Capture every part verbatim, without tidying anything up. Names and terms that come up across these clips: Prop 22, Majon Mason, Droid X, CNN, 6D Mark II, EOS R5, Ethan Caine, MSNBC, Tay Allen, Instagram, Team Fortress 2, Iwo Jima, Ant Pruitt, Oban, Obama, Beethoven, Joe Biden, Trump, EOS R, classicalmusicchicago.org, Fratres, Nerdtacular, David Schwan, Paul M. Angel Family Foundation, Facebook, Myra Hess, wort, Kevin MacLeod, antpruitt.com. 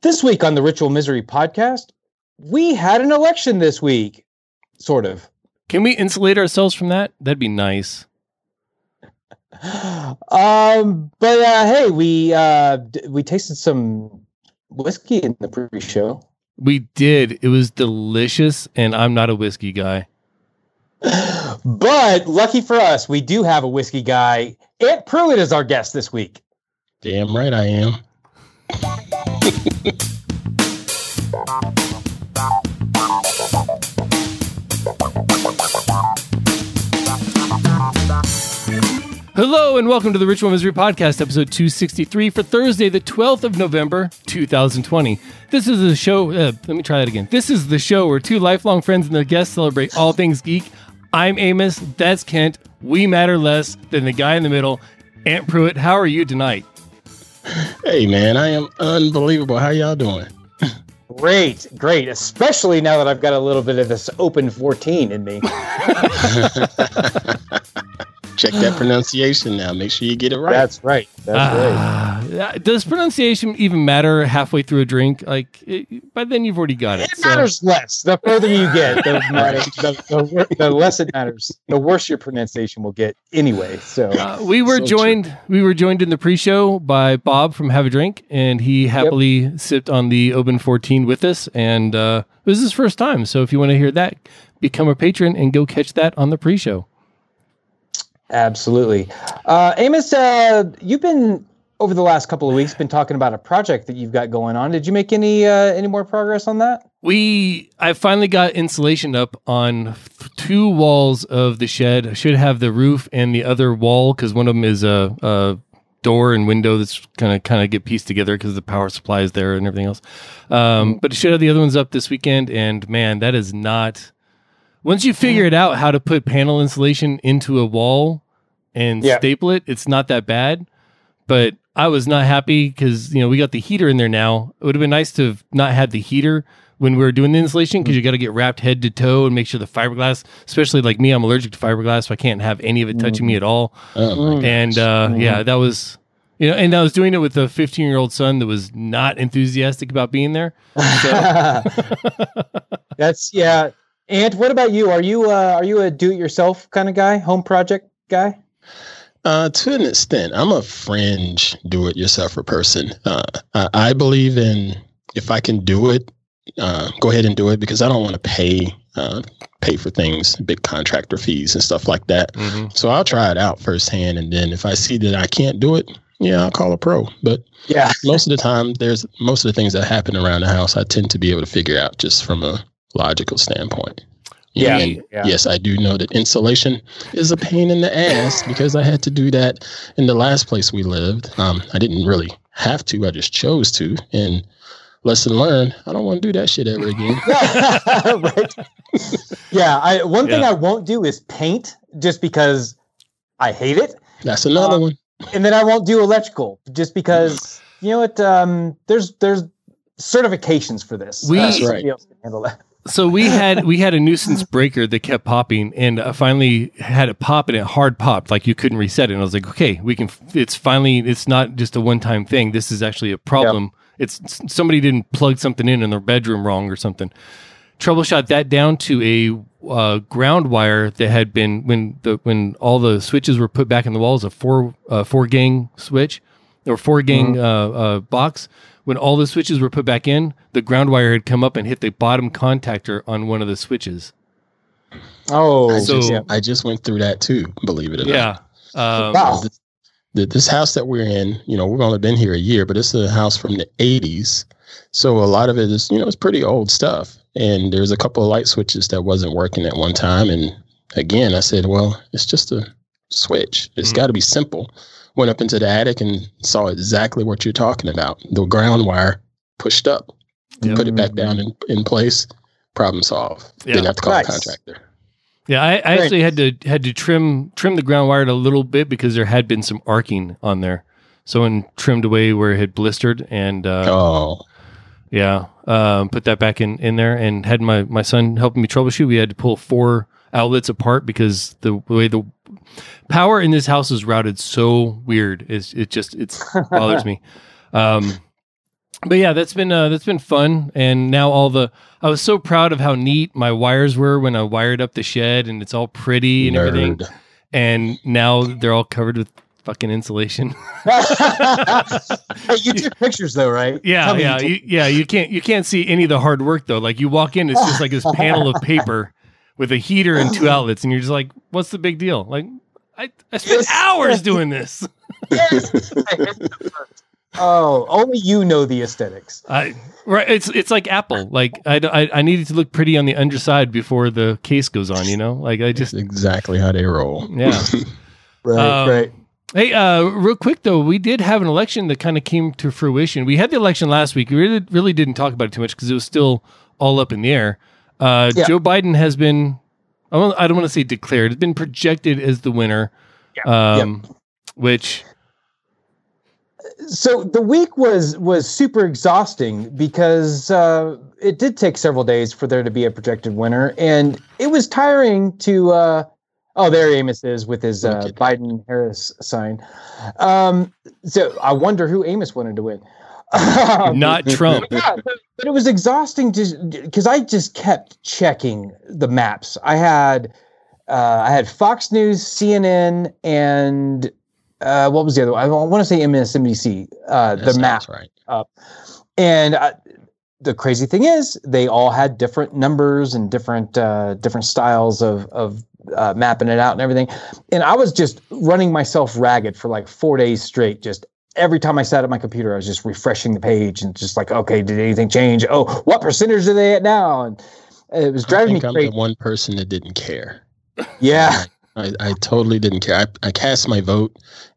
This week on the Ritual Misery podcast, we had an election this week, sort of. Can we insulate ourselves from that? That'd be nice. Um, but uh, hey, we uh, d- we tasted some whiskey in the pre-show. We did. It was delicious, and I'm not a whiskey guy. But lucky for us, we do have a whiskey guy. Ant Pruitt is our guest this week. Damn right I am. Hello and welcome to the Ritual Misery Podcast, episode two sixty-three for Thursday, the twelfth of November, two thousand twenty. This is the show. Uh, let me try that again. This is the show where two lifelong friends and their guests celebrate all things geek. I'm Amos. That's Kent. We matter less than the guy in the middle, Ant Pruitt. How are you tonight? Hey, man, I am unbelievable. How y'all doing? Great, great. Especially now that I've got a little bit of this open fourteen in me. Check that pronunciation now. Make sure you get it right. That's right. That's uh, right. Does pronunciation even matter halfway through a drink? Like, it, by then you've already got it. It so. matters less. The further you get, the, the, the, the, the less it matters. The worse your pronunciation will get anyway. So uh, we were so joined. True. We were joined in the pre-show by Bob from Have a Drink, and he happily yep. sipped on the Oban fourteen with us. And uh, it was his first time. So if you want to hear that, become a patron and go catch that on the pre-show. Absolutely. Uh, Amos, uh, you've been, over the last couple of weeks, been talking about a project that you've got going on. Did you make any uh, any more progress on that? We, I finally got insulation up on two walls of the shed. I should have the roof and the other wall, because one of them is a, a door and window that's going to kind of get pieced together because the power supply is there and everything else. Um, but I should have the other ones up this weekend, and man, that is not... Once you figure it out how to put panel insulation into a wall and yeah. staple it, it's not that bad. But I was not happy because, you know, we got the heater in there now. It would have been nice to have not had the heater when we were doing the insulation because you got to get wrapped head to toe and make sure the fiberglass, especially like me, I'm allergic to fiberglass, so I can't have any of it touching me at all. Oh, and uh, yeah, that was... You know, and I was doing it with a fifteen-year-old son that was not enthusiastic about being there. So. That's, yeah... And what about you? Are you uh, are you a do-it-yourself kind of guy, home project guy? Uh, to an extent, I'm a fringe do-it-yourselfer person. Uh, I, I believe in if I can do it, uh, go ahead and do it because I don't want to pay uh, pay for things, big contractor fees and stuff like that. Mm-hmm. So I'll try it out firsthand, and then if I see that I can't do it, yeah, I'll call a pro. But yeah, most of the time, there's most of the things that happen around the house, I tend to be able to figure out just from a logical standpoint. Yeah, and yeah. Yes, I do know that insulation is a pain in the ass because I had to do that in the last place we lived. Um, I didn't really have to. I just chose to. And lesson learned, I don't want to do that shit ever again. Right. Yeah. I, one yeah. thing I won't do is paint just because I hate it. That's another um, one. And then I won't do electrical just because, you know what, um, there's, there's certifications for this. We, That's right. You know, handle that. So we had we had a nuisance breaker that kept popping, and I finally had it pop, and it hard popped, like you couldn't reset it. And I was like, okay, we can. It's finally, it's not just a one time thing. This is actually a problem. Yep. It's somebody didn't plug something in in their bedroom wrong or something. Troubleshot that down to a uh, ground wire that had been when the when all the switches were put back in the walls, a four uh, four gang switch or four gang mm-hmm. uh, uh, box. When all the switches were put back in, the ground wire had come up and hit the bottom contactor on one of the switches. Oh, I, so, just, yeah. I just went through that too, believe it or yeah. not. Um, wow. This, this house that we're in, you know, we've only been here a year, but it's a house from the eighties. So a lot of it is, you know, it's pretty old stuff. And there's a couple of light switches that wasn't working at one time. And again, I said, well, it's just a switch. It's mm-hmm. got to be simple. Went up into the attic and saw exactly what you're talking about. The ground wire pushed up, yep. put it back down in, in place. Problem solved. Yeah. Didn't have to call nice. a contractor. Yeah, I, I actually had to had to trim trim the ground wire a little bit because there had been some arcing on there. Someone trimmed away where it had blistered and uh, oh yeah, um, put that back in, in there and had my, my son helping me troubleshoot. We had to pull four outlets apart because the way the power in this house is routed so weird. It's, it just, it's bothers me. Um, But yeah, that's been uh, that's been fun. And now all the I was so proud of how neat my wires were when I wired up the shed, and it's all pretty and Nerd. everything. And now they're all covered with fucking insulation. Hey, you took pictures though, right? Yeah, Tell yeah, you took- you, yeah. You can't you can't see any of the hard work though. Like you walk in, it's just like this panel of paper with a heater and two outlets, and you're just like, "What's the big deal?" Like I I spent yes. hours doing this. Yes. Oh, only you know the aesthetics. I, right, it's it's like Apple. Like I, I, I needed to look pretty on the underside before the case goes on. You know, like I just That's exactly how they roll. Yeah, right, um, right. Hey, uh, real quick though, we did have an election that kind of came to fruition. We had the election last week. We really, really didn't talk about it too much because it was still all up in the air. Uh, yeah. Joe Biden has been, I don't, I don't want to say declared, it's been projected as the winner. Yeah. Um, yeah. Which. So the week was was super exhausting because uh, it did take several days for there to be a projected winner, and it was tiring to. Uh, oh, there Amos is with his uh, Biden Harris sign. Um, so I wonder who Amos wanted to win. Not Trump. Yeah, but, but it was exhausting to because I just kept checking the maps. I had uh, I had Fox News, C N N, and. Uh, what was the other one? I want to say M S N B C, uh, yes, the map. Right. Up. And I, the crazy thing is they all had different numbers and different, uh, different styles of, of, uh, mapping it out and everything. And I was just running myself ragged for like four days straight. Just every time I sat at my computer, I was just refreshing the page and just like, okay, did anything change? Oh, what percentage are they at now? And it was driving me crazy. I think I'm the one person that didn't care. Yeah. I, I totally didn't care. I, I cast my vote,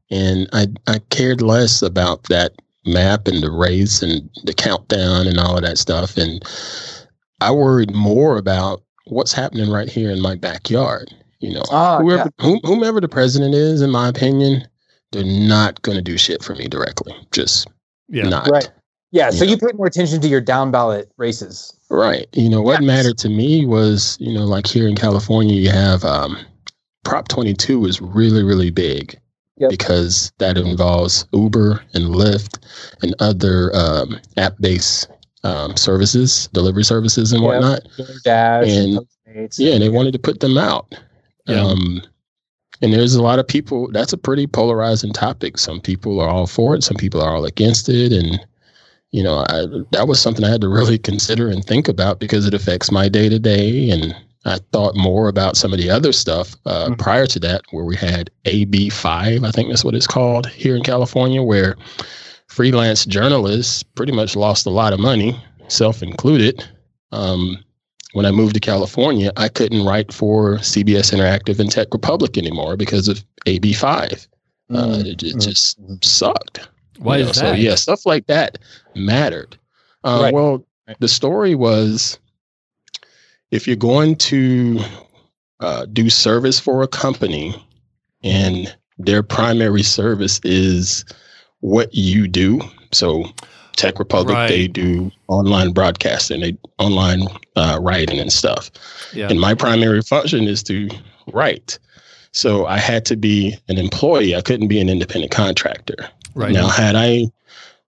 and I, I cared less about that map and the race and the countdown and all of that stuff. And I worried more about what's happening right here in my backyard. You know, oh, whoever, yeah. whom, whomever the president is, in my opinion, they're not going to do shit for me directly. Just yeah. not. Right. Yeah. You so know. You paid more attention to your down ballot races. Right. You know, what yes. mattered to me was, you know, like here in California, you have, um, Prop twenty-two is really, really big yep. because that involves Uber and Lyft and other um, app-based um, services, delivery services and yep. whatnot. DoorDash and, and yeah, and they yeah. wanted to put them out. Yep. Um, and there's a lot of people, that's a pretty polarizing topic. Some people are all for it. Some people are all against it. And, you know, I, that was something I had to really consider and think about because it affects my day-to-day and I thought more about some of the other stuff uh, mm-hmm. prior to that, where we had A B five, I think that's what it's called here in California, where freelance journalists pretty much lost a lot of money, self-included. Um, when I moved to California, I couldn't write for C B S Interactive and TechRepublic anymore because of A B five. Mm-hmm. Uh, it, it just sucked. Why you know? Is that? So, yeah, stuff like that mattered. Uh, right. Well, the story was... If you're going to uh, do service for a company and their primary service is what you do, so Tech Republic, right. they do online broadcasting, they online uh, writing and stuff. Yeah. And my primary function is to write. So I had to be an employee. I couldn't be an independent contractor. Right. Now, had I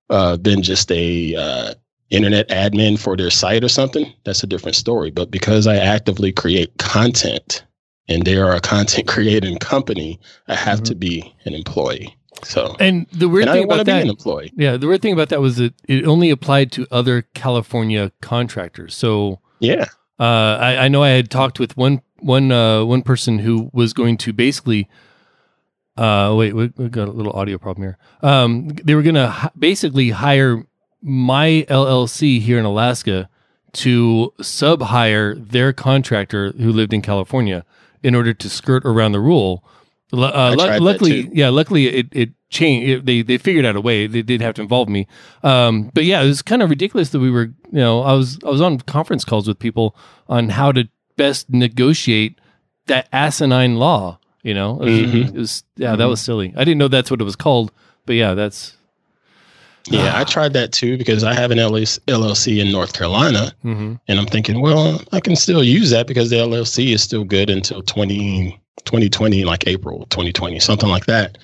uh, been just a... Uh, internet admin for their site or something, that's a different story. But because I actively create content and they are a content creating company, I have mm-hmm. to be an employee. So, and the weird and thing about that, an employee. yeah, the weird thing about that was that it only applied to other California contractors. So yeah, uh, I, I know I had talked with one, one, uh, one person who was going to basically, uh, wait, we, we got a little audio problem here. Um, they were going to h- basically hire my L L C here in Alaska to sub-hire their contractor who lived in California in order to skirt around the rule. Uh, I tried l- luckily, that too. yeah, luckily it, it changed. It, they, they figured out a way. They didn't have to involve me. Um, but yeah, it was kind of ridiculous that we were, you know, I was, I was on conference calls with people on how to best negotiate that asinine law, you know, it was, mm-hmm. it was yeah, mm-hmm. that was silly. I didn't know that's what it was called, but yeah, that's, Yeah, I tried that too because I have an L L C in North Carolina, mm-hmm. and I'm thinking, well, I can still use that because the L L C is still good until twenty twenty, like April twenty twenty, something like that.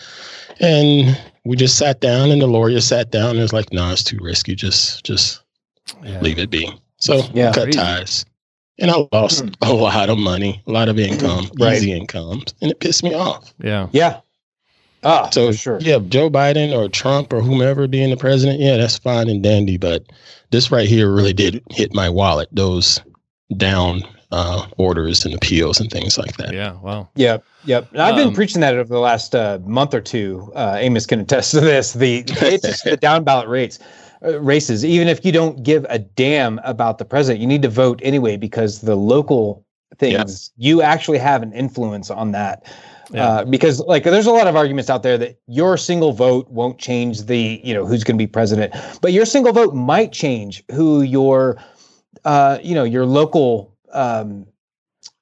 And we just sat down, and the lawyer sat down and was like, no, nah, it's too risky. Just, just yeah. leave it be. So yeah, cut crazy. ties. And I lost mm. a lot of money, a lot of income, right. easy incomes, and it pissed me off. Yeah. Yeah. Ah, so sure. yeah, Joe Biden or Trump or whomever being the president, yeah, that's fine and dandy. But this right here really did hit my wallet. Those down uh, orders and appeals and things like that. Yeah, wow. Yep, yep. I've um, been preaching that over the last uh, month or two. Uh, Amos can attest to this. The it's just the down ballot rates. Races, even if you don't give a damn about the president, you need to vote anyway, because the local things, yeah. you actually have an influence on that. Yeah. Uh, because like, there's a lot of arguments out there that your single vote won't change the, you know, who's going to be president, but your single vote might change who your, uh, you know, your local, um,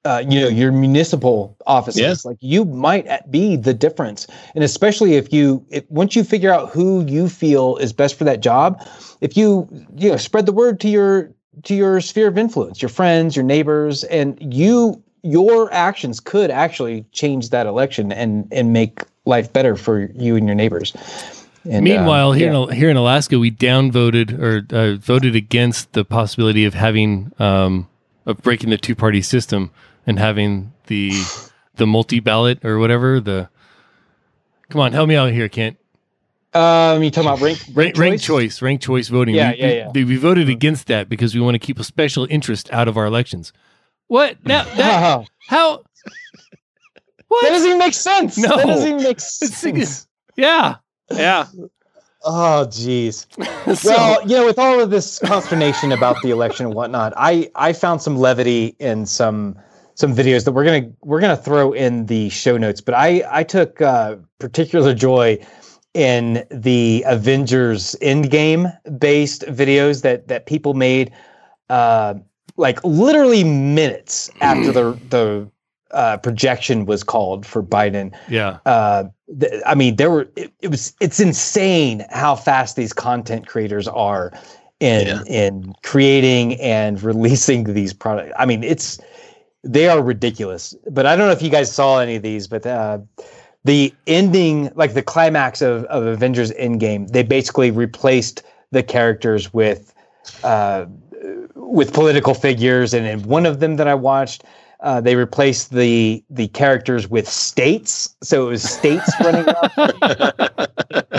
uh, you know, your municipal offices, yeah. like you might be the difference. And especially if you, if, once you figure out who you feel is best for that job, if you, you know, spread the word to your, to your sphere of influence, your friends, your neighbors, and you, your actions could actually change that election and, and make life better for you and your neighbors. And, Meanwhile, uh, here yeah. in here in Alaska, we downvoted or uh, voted against the possibility of having, um, of breaking the two party system and having the the multi ballot or whatever. The come on, help me out here, Kent. Um, you talking about rank rank, choice? rank choice, rank choice voting? Yeah, we, yeah, yeah. We, we voted against that because we want to keep a special interest out of our elections. What now? That, uh-huh. How? What? That doesn't even make sense. No, that doesn't even make sense. Yeah, yeah. Oh, geez. So, well, you know, with all of this consternation about the election and whatnot, I, I found some levity in some some videos that we're gonna we're gonna throw in the show notes. But I I took uh, particular joy in the Avengers Endgame based videos that that people made. Uh, Like literally minutes after the the uh, projection was called for Biden. Yeah. Uh, th- I mean, there were it, it was it's insane how fast these content creators are in yeah. in creating and releasing these products. I mean, it's they are ridiculous. But I don't know if you guys saw any of these, but uh, the ending, like the climax of of Avengers Endgame, they basically replaced the characters with. Uh, with political figures, and in one of them that I watched, uh, they replaced the the characters with states. So it was states running up.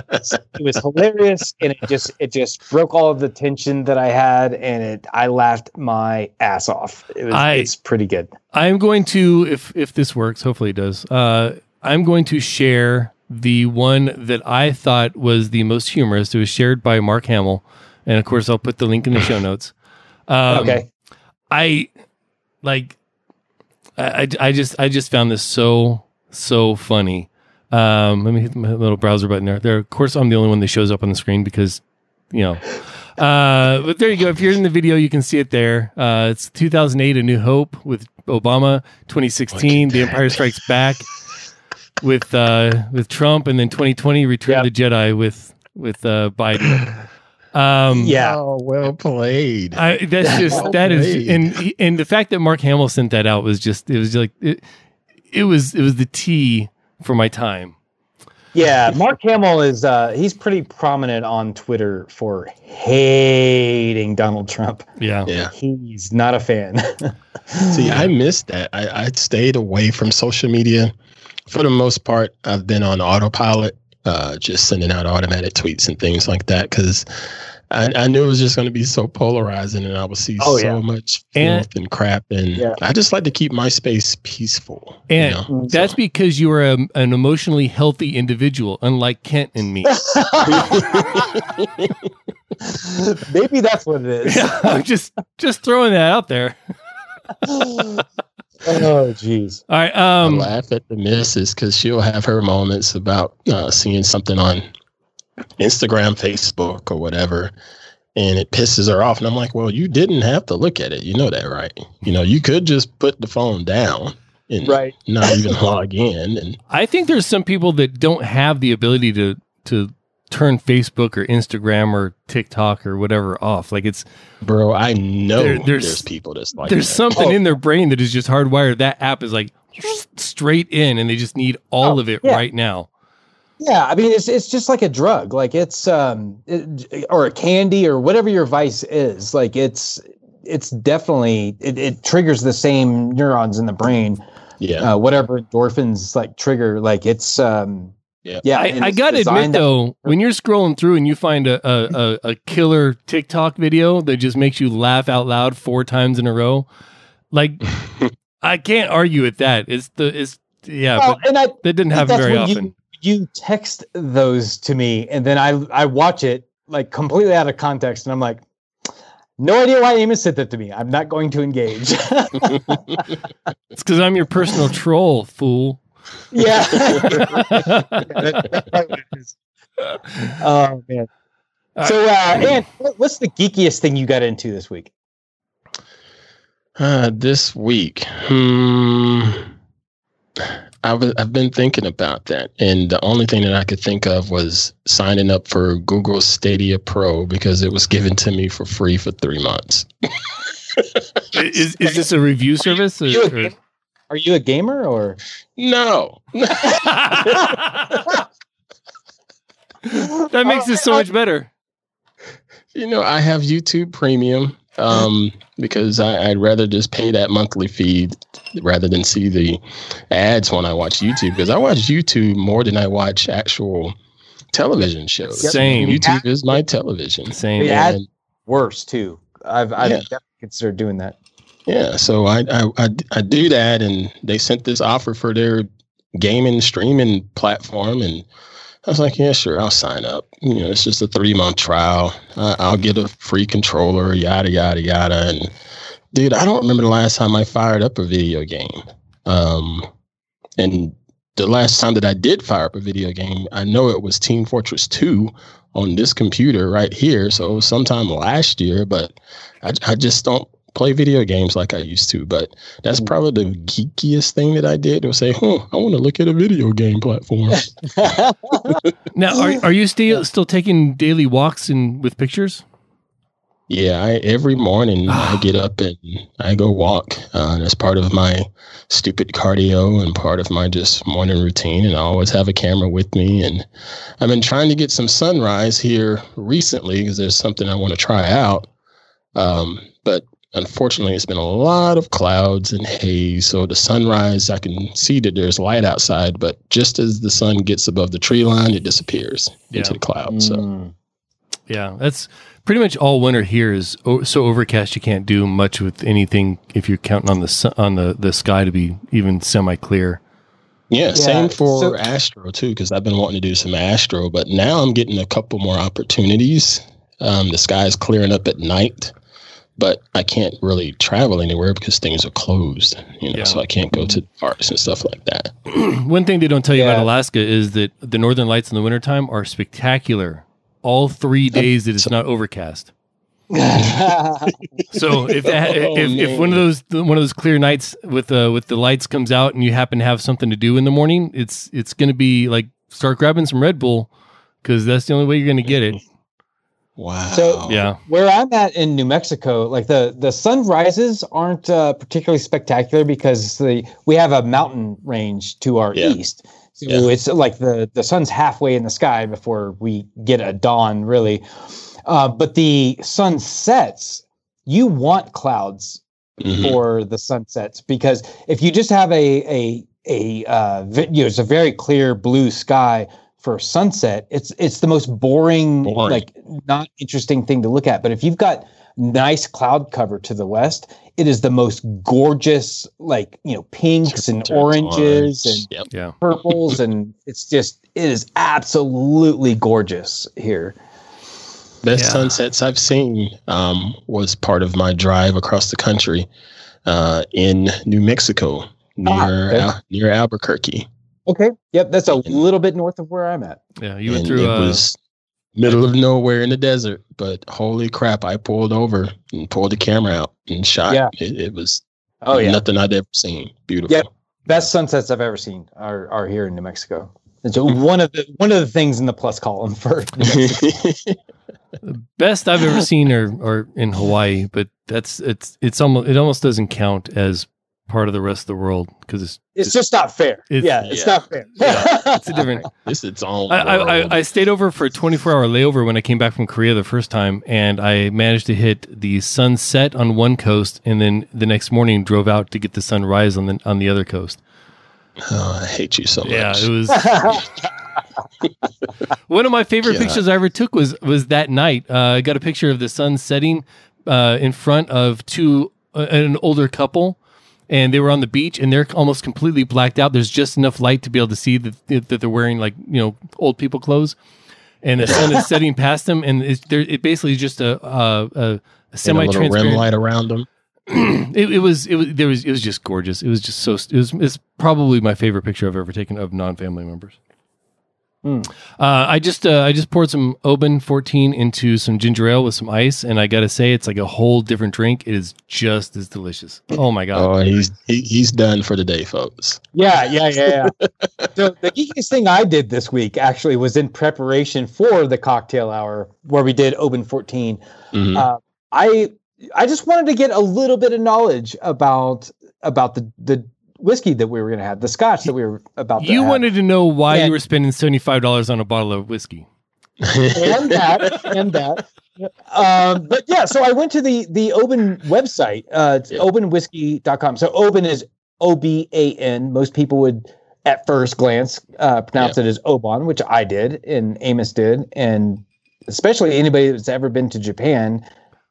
It was hilarious, and it just it just broke all of the tension that I had, and it I laughed my ass off. It was, I, it's pretty good. I'm going to, if if this works, hopefully it does, uh, I'm going to share the one that I thought was the most humorous. It was shared by Mark Hamill, and of course I'll put the link in the show notes. Um, okay, I like. I, I just I just found this so so funny. Um, let me hit my little browser button there. There, of course, I'm the only one that shows up on the screen because you know. Uh, but there you go. If you're in the video, you can see it there. Uh, it's two thousand eight, A New Hope with Obama. twenty sixteen, The Empire Strikes Back with uh, with Trump, and then twenty twenty, Return of yep. the Jedi with with uh, Biden. Um, yeah, oh, well played. I, that's just well that played. is, and and the fact that Mark Hamill sent that out was just it was like it, it was it was the tea for my time. Yeah, Mark Hamill is uh, he's pretty prominent on Twitter for hating Donald Trump. Yeah, yeah. He's not a fan. See, I missed that. I, I stayed away from social media for the most part. I've been on autopilot. Uh, just sending out automatic tweets and things like that because I, I knew it was just going to be so polarizing and I would see oh, so yeah. much and, filth and crap. And yeah. I just like to keep my space peaceful. And you know? that's so. because you are a, an emotionally healthy individual, unlike Kent and me. Maybe that's what it is. Yeah, I'm just, just throwing that out there. Oh, geez. All right. Um, I laugh at the missus because she'll have her moments about uh, seeing something on Instagram, Facebook, or whatever, and it pisses her off. And I'm like, well, you didn't have to look at it. You know that, right? You know, you could just put the phone down and right. not even log in. And I think there's some people that don't have the ability to to turn Facebook or Instagram or TikTok or whatever off. Like it's, bro, I know there, there's, there's people that's like, there's that. something oh. in their brain that is just hardwired. That app is like straight in and they just need all oh, of it yeah. right now. Yeah, I mean, it's it's just like a drug, like it's um it, or a candy or whatever your vice is. Like it's it's definitely it, it triggers the same neurons in the brain. Yeah, uh, whatever endorphins like trigger, like it's um yeah. Yeah, I, I gotta admit though, when you're scrolling through and you find a, a a killer TikTok video that just makes you laugh out loud four times in a row, like I can't argue with that. It's the it's yeah, well, but and I, that didn't happen very often. You, You text those to me, and then I I watch it like completely out of context, and I'm like, no idea why Amos sent that to me. I'm not going to engage. It's because I'm your personal troll, fool. Yeah. Oh man. So, uh, Ant, what's the geekiest thing you got into this week? Uh, this week, hmm. I was, I've been thinking about that, and the only thing that I could think of was signing up for Google Stadia Pro because it was given to me for free for three months. is is this a review service? Are you a, or? Are you a gamer or no? That makes this so much better. You know, I have YouTube Premium um, because I, I'd rather just pay that monthly fee rather than see the ads when I watch YouTube, because I watch YouTube more than I watch actual television shows. Yep. Same. YouTube is my television. Same. The ads worse too. I've, I've yeah. definitely considered doing that. Yeah. So I, I, I, I do that, and they sent this offer for their gaming streaming platform, and I was like, yeah, sure, I'll sign up. You know, it's just a three-month trial. Uh, I'll get a free controller, yada, yada, yada. And, dude, I don't remember the last time I fired up a video game. Um, and the last time that I did fire up a video game, I know it was Team Fortress two on this computer right here. So it was sometime last year, but I, I just don't play video games like I used to. But that's probably the geekiest thing that I did, was say, huh, I want to look at a video game platform. Now, are are you still still taking daily walks and with pictures? Yeah, I, every morning I get up and I go walk. Uh, that's part of my stupid cardio and part of my just morning routine. And I always have a camera with me. And I've been trying to get some sunrise here recently because there's something I want to try out. Um, but unfortunately, it's been a lot of clouds and haze. So the sunrise, I can see that there's light outside, but just as the sun gets above the tree line, it disappears yeah. into the clouds. So, mm. yeah, that's pretty much all winter here is o- so overcast. You can't do much with anything if you're counting on the su- on the, the sky to be even semi clear. Yeah, yeah, same for so- Astro too, because I've been wanting to do some Astro, but now I'm getting a couple more opportunities. Um, the sky is clearing up at night, but I can't really travel anywhere because things are closed, you know, yeah. so I can't go to parks and stuff like that. One thing they don't tell you yeah. about Alaska is that the northern lights in the wintertime are spectacular. All three days it is not overcast. So if that, oh, if, if one of those one of those clear nights with uh, with the lights comes out and you happen to have something to do in the morning, it's it's going to be like start grabbing some Red Bull because that's the only way you're going to get it. Wow. So yeah. where I'm at in New Mexico, like the, the sunrises aren't uh, particularly spectacular because the we have a mountain range to our yeah. east. So yeah. it's like the, the sun's halfway in the sky before we get a dawn, really. Uh, but the sun sets, you want clouds mm-hmm. for the sunsets, because if you just have a a a uh, you know, it's a very clear blue sky for sunset, it's it's the most boring, boring, like not interesting thing to look at. But if you've got nice cloud cover to the west, it is the most gorgeous, like, you know, pinks and oranges orange. and yep. purples, and it's just it is absolutely gorgeous here. Best yeah. sunsets I've seen um, was part of my drive across the country uh, in New Mexico near ah, okay. Al- near Albuquerque. Okay. Yep. That's a little bit north of where I'm at. Yeah. You went and through it uh, was middle of nowhere in the desert, but holy crap. I pulled over and pulled the camera out and shot. Yeah. It, it was oh, yeah. nothing I'd ever seen. Beautiful. Yep. Best sunsets I've ever seen are, are here in New Mexico. And so one of the, one of the things in the plus column for the best I've ever seen are, are in Hawaii, but that's, it's, it's almost, it almost doesn't count as part of the rest of the world because it's, it's it's just not fair. It's, yeah, it's yeah. not fair. Yeah. It's a different. It's its own. I, I I stayed over for a twenty-four hour layover when I came back from Korea the first time, and I managed to hit the sunset on one coast, and then the next morning drove out to get the sunrise on the on the other coast. Oh, I hate you so much. Yeah, it was one of my favorite yeah. pictures I ever took was was that night. Uh, I got a picture of the sun setting uh, in front of two uh, an older couple. And they were on the beach, and they're almost completely blacked out. There's just enough light to be able to see that, that they're wearing, like, you know, old people clothes. And the sun is setting past them, and it's, it basically is just a, a, a semi-transparent... And a little rim light around them. it, it, was, it, was, there was, it was just gorgeous. It was just so... It was, it's probably my favorite picture I've ever taken of non-family members. Hmm. Uh, I just uh, I just poured some Oban fourteen into some ginger ale with some ice, and I gotta say, it's like a whole different drink. It is just as delicious. Oh my god! Oh, he's he, he's done for the day, folks. Yeah, yeah, yeah. yeah. So the geekiest thing I did this week actually was in preparation for the cocktail hour where we did Oban fourteen. Mm-hmm. Uh, I I just wanted to get a little bit of knowledge about about the the. whiskey that we were going to have, the scotch that we were about to have. You wanted to know why and, you were spending seventy-five dollars on a bottle of whiskey. And that, and that. Um, but yeah, so I went to the the Oban website, uh, yeah. oban whiskey dot com. So Oban is O B A N. Most people would, at first glance, uh, pronounce yeah. it as Oban, which I did, and Amos did, and especially anybody that's ever been to Japan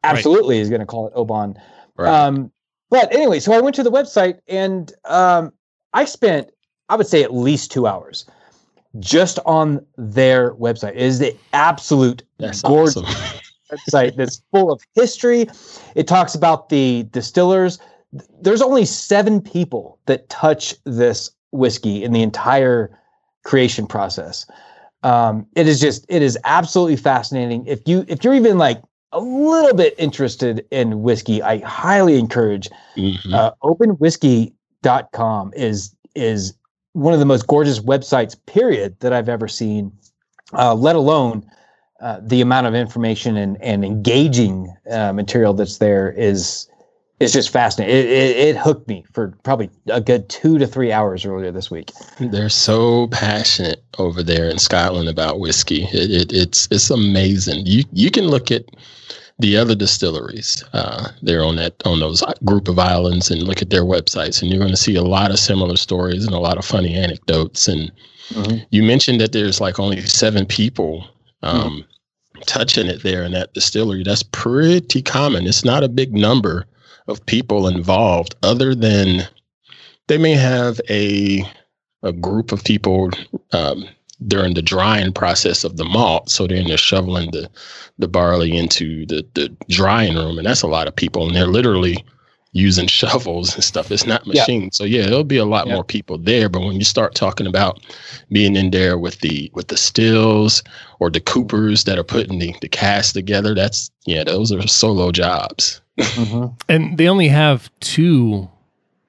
absolutely right. is going to call it Oban. Right. Um, But anyway, so I went to the website, and um, I spent, I would say, at least two hours just on their website. It is the absolute that's gorgeous awesome. website that's full of history. It talks about the distillers. There's only seven people that touch this whiskey in the entire creation process. Um, it is just, it is absolutely fascinating. If you, if you're even like, a little bit interested in whiskey, I highly encourage mm-hmm. uh, open whiskey dot com is is one of the most gorgeous websites, period, that I've ever seen, uh, let alone uh, the amount of information and, and engaging uh, material that's there is is just fascinating. It, it, it hooked me for probably a good two to three hours earlier this week. They're so passionate over there in Scotland about whiskey. It, it, it's it's amazing. You you can look at the other distilleries uh, there on that on those group of islands and look at their websites, and you're going to see a lot of similar stories and a lot of funny anecdotes. And mm-hmm. you mentioned that there's like only seven people um, mm-hmm. touching it there in that distillery. That's pretty common. It's not a big number of people involved, other than they may have a a group of people um, during the drying process of the malt. So then they're shoveling the, the barley into the, the drying room. And that's a lot of people. And they're literally using shovels and stuff. It's not machines. Yeah. So yeah, there'll be a lot yeah. more people there. But when you start talking about being in there with the with the stills or the coopers that are putting the, the cast together, that's yeah, those are solo jobs. Mm-hmm. And they only have two,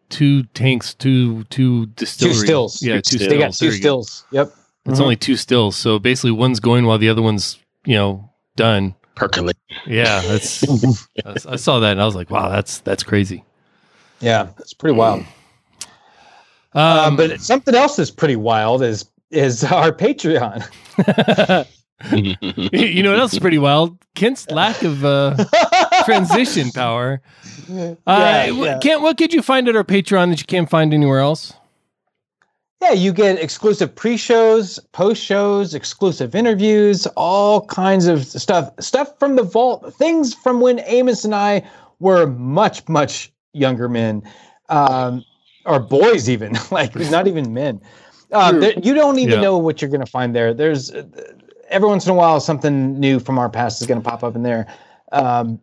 two tanks, two two distilleries. Two stills. Yeah, two, two stills. They got two stills. Go. Yep. It's mm-hmm. only two stills. So basically, one's going while the other one's, you know, done. Percolate. Yeah, that's. I saw that and I was like, wow, that's that's crazy. Yeah, it's pretty wild. Um, um, but something else that's pretty wild is is our Patreon. You know what else is pretty wild? Kent's lack of uh, transition power. Uh, yeah, yeah. Kent, what could you find at our Patreon that you can't find anywhere else? Yeah, you get exclusive pre-shows, post-shows, exclusive interviews, all kinds of stuff. Stuff from the vault, things from when Amos and I were much, much younger men. Um, or boys even, like not even men. Uh, there, you don't even yeah. know what you're going to find there. There's... Uh, every once in a while, something new from our past is going to pop up in there. Um,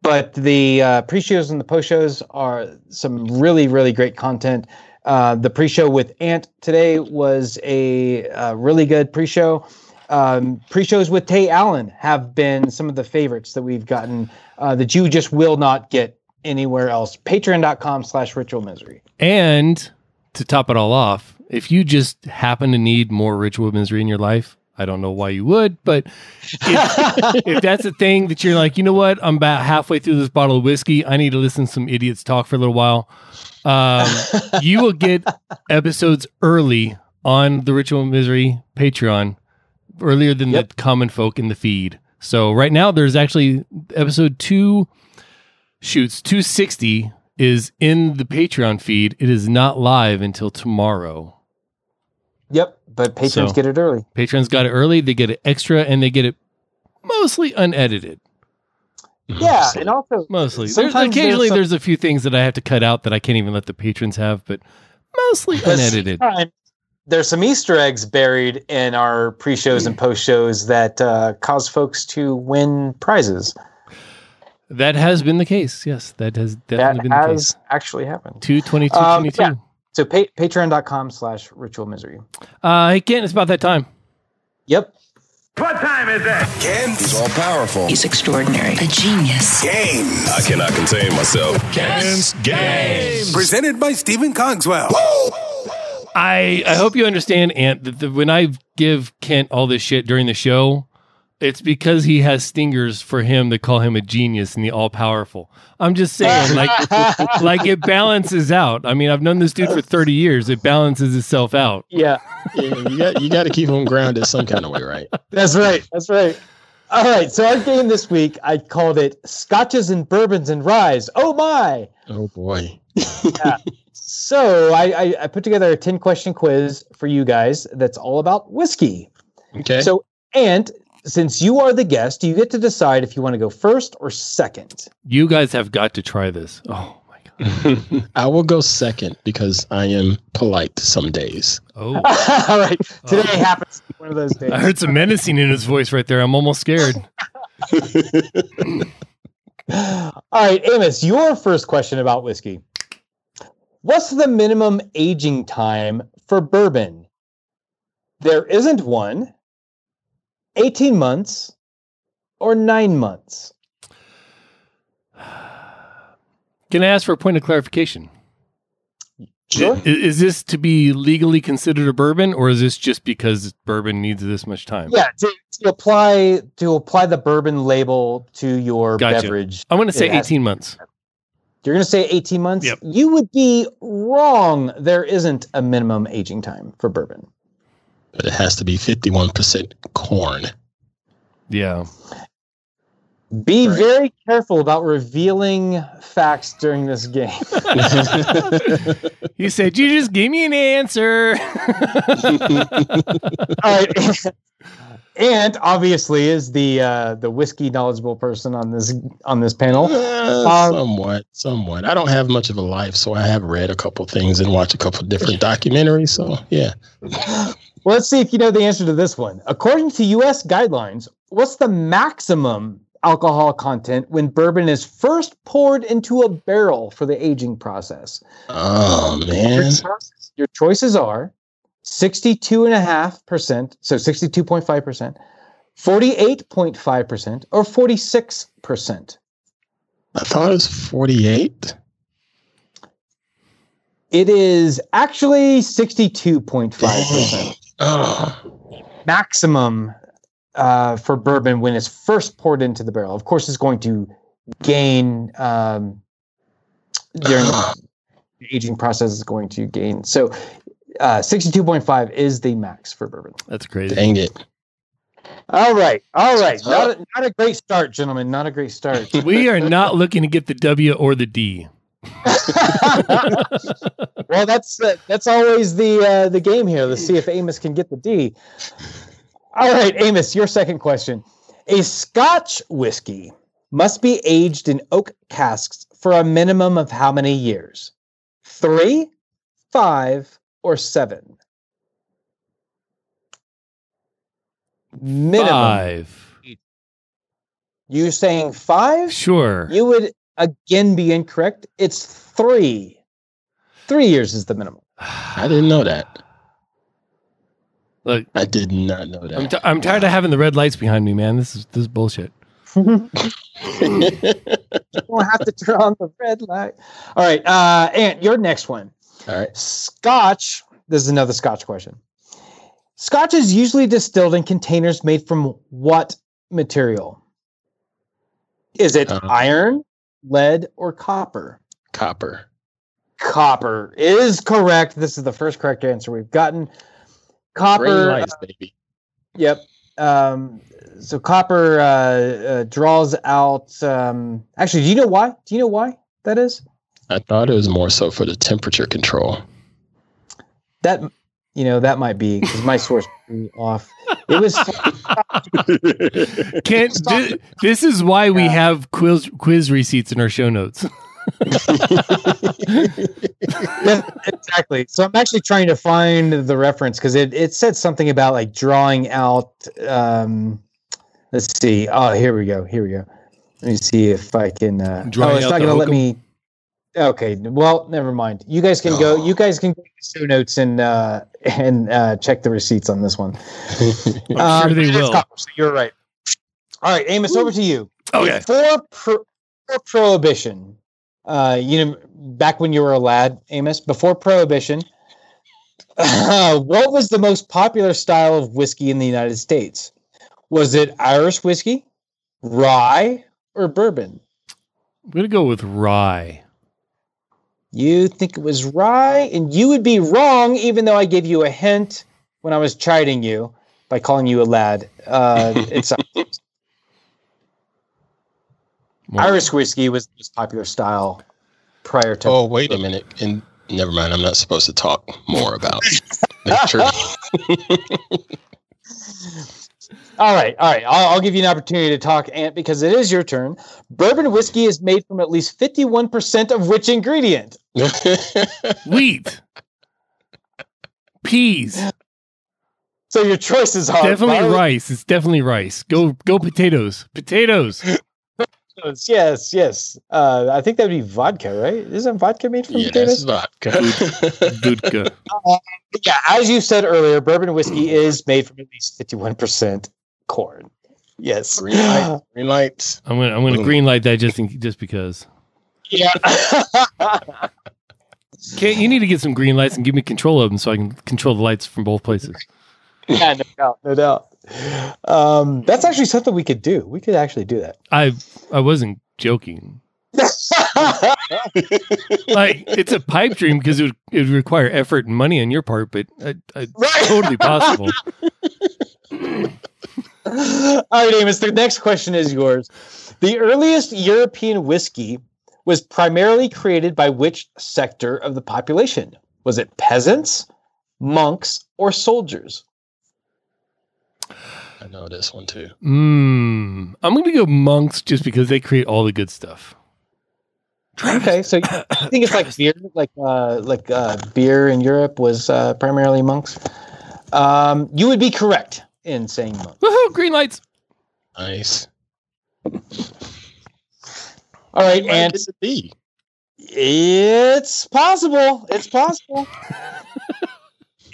but the uh, pre-shows and the post-shows are some really, really great content. Uh, the pre-show with Ant today was a uh, really good pre-show. Um, pre-shows with Tay Allen have been some of the favorites that we've gotten uh, that you just will not get anywhere else. Patreon.com slash Ritual Misery. And to top it all off, if you just happen to need more Ritual Misery in your life, I don't know why you would, but if, if that's a thing that you're like, you know what, I'm about halfway through this bottle of whiskey, I need to listen to some idiots talk for a little while. Um, you will get episodes early on the Ritual Misery Patreon, earlier than yep. the common folk in the feed. So right now, there's actually episode two, shoots, two sixty is in the Patreon feed. It is not live until tomorrow. Yep, but patrons so, get it early. Patrons got it early. They get it extra, and they get it mostly unedited. Yeah, mostly. and also... Mostly. There's, occasionally, there's, some, there's a few things that I have to cut out that I can't even let the patrons have, but mostly unedited. There's some Easter eggs buried in our pre-shows and post-shows that uh, cause folks to win prizes. That has been the case. Yes, that has definitely that been the case. That has actually happened. two twenty-two twenty-two. Um, yeah. So pa- patreon.com slash ritual misery. Uh, hey, Ken, it's about that time. Yep. What time is it? Ken is all powerful. He's extraordinary. A genius. Game. I cannot contain myself. Ken's Games. Presented by Stephen Cogswell. Woo! I, I hope you understand, Ant, that the, when I give Kent all this shit during the show, it's because he has stingers for him that call him a genius and the all-powerful. I'm just saying, like, like it balances out. I mean, I've known this dude for thirty years. It balances itself out. Yeah. yeah you got you got to keep him grounded some kind of way, right? That's right. That's right. All right. So our game this week, I called it Scotches and Bourbons and Ryes. Oh, my. Oh, boy. Yeah. So I, I, I put together a ten-question quiz for you guys that's all about whiskey. Okay. So, Ant, since you are the guest, you get to decide if you want to go first or second. You guys have got to try this. Oh, my God. I will go second because I am polite some days. Oh. All right. Today oh. happens to be one of those days. I heard some menacing in his voice right there. I'm almost scared. All right, Amos, your first question about whiskey. What's the minimum aging time for bourbon? There isn't one, eighteen months, or nine months. Can I ask for a point of clarification? Sure. Is, is this to be legally considered a bourbon, or is this just because bourbon needs this much time? Yeah, to, to apply to apply the bourbon label to your gotcha. beverage. I'm going to say eighteen months. You're going to say eighteen months? Yep. You would be wrong. There isn't a minimum aging time for bourbon. But it has to be fifty-one percent corn. Yeah. Be right. very careful about revealing facts during this game. You said, you just gave me an answer. All right. And obviously is the uh, the whiskey knowledgeable person on this on this panel. Uh, um, somewhat, somewhat. I don't have much of a life, so I have read a couple things and watched a couple different documentaries. So yeah. Well, let's see if you know the answer to this one. According to U S guidelines, what's the maximum alcohol content when bourbon is first poured into a barrel for the aging process? Oh man! Your choices are. sixty-two and a half percent, so sixty-two point five percent, forty-eight point five percent, or forty-six percent. I thought it was forty-eight. It is actually sixty-two point five percent. Oh. Maximum uh, for bourbon when it's first poured into the barrel. Of course, it's going to gain um, during oh. the aging process is going to gain. So Uh, sixty-two point five is the max for bourbon. That's crazy. Dang it. All right. All right. Not a, not a great start, gentlemen. Not a great start. We are not looking to get the W or the D. Well, that's uh, that's always the uh, the game here. Let's see if Amos can get the D. All right, Amos, your second question. A Scotch whiskey must be aged in oak casks for a minimum of how many years? Three, five, or seven? Minimum. Five. You're saying five? Sure. You would again be incorrect. It's three. Three years is the minimum. I didn't know that. Look, I did not know that. I'm, t- I'm tired of having the red lights behind me, man. This is this is bullshit. We'll have to turn on the red light. All right, uh, Ant, your next one. All right. Scotch. This is another Scotch question. Scotch is usually distilled in containers made from what material? Is it uh, iron, lead, or copper? Copper. copper is correct. This is the first correct answer we've gotten. Copper. Green lights, uh, baby. Yep. Um, so copper uh, uh, draws out. Um, actually, do you know why? Do you know why that is? I thought it was more so for the temperature control. That, you know, that might be because my source threw off. It was. Can't, this, this is why we have quiz quiz receipts in our show notes. Yeah, exactly. So I'm actually trying to find the reference because it, it said something about like drawing out. Um, let's see. Oh, here we go. Here we go. Let me see if I can. Uh, oh, it's not going to let me. Okay. Well, never mind. You guys can go. You guys can go to the show notes and uh, and uh, check the receipts on this one. I'm um, sure they will. Copper, so you're right. All right, Amos, over to you. Okay. For, pro- for prohibition, uh, you know, back when you were a lad, Amos, before prohibition, uh, what was the most popular style of whiskey in the United States? Was it Irish whiskey, rye, or bourbon? I'm gonna go with rye. You think it was rye, and you would be wrong, even though I gave you a hint when I was chiding you by calling you a lad. Uh, it's Irish whiskey was the most popular style prior to. Oh, wait a minute! And never mind, I'm not supposed to talk more about the truth. All right, all right. I'll, I'll give you an opportunity to talk, Ant, because it is your turn. Bourbon whiskey is made from at least fifty-one percent of which ingredient? Wheat. Peas. So your choices are definitely barley. Rice. It's definitely rice. Go go potatoes. Potatoes. Yes, yes. Uh, I think that would be vodka, right? Isn't vodka made from yes, potatoes? Yes, vodka. Vodka. Uh, yeah, as you said earlier, bourbon whiskey is made from at least fifty-one percent corn. Yes. Green light. Green light. I'm gonna I'm gonna Boom. green light that just in, just because. Yeah. Can't you need to get some green lights and give me control of them so I can control the lights from both places? Yeah, no doubt, no doubt. Um, that's actually something we could do. We could actually do that. I I wasn't joking. Like it's a pipe dream because it would, it would require effort and money on your part, but I, I, right. Totally possible. All right, Amos. The next question is yours. The earliest European whiskey was primarily created by which sector of the population? Was it peasants, monks, or soldiers? I know this one too. Mm, I'm going to go monks just because they create all the good stuff. Travis. Okay, so I think it's like beer, like uh, like uh, beer in Europe was uh, primarily monks. Um, you would be correct in saying monks. Woohoo! Green lights. Nice. All right, and it be? It's possible. It's possible.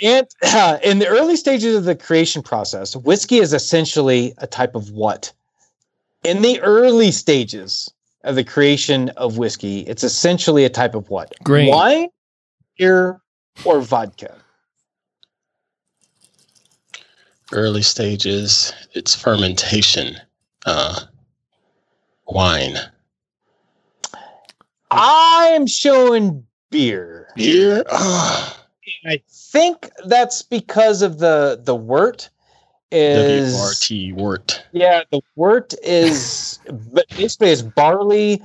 And uh, in the early stages of the creation process, whiskey is essentially a type of what? In the early stages of the creation of whiskey, it's essentially a type of what? Grain. Wine, beer, or vodka? Early stages, it's fermentation. Uh, wine. I'm showing beer. Beer? Ugh. I think that's because of the the wort is W R T wort. Yeah, the wort is basically is barley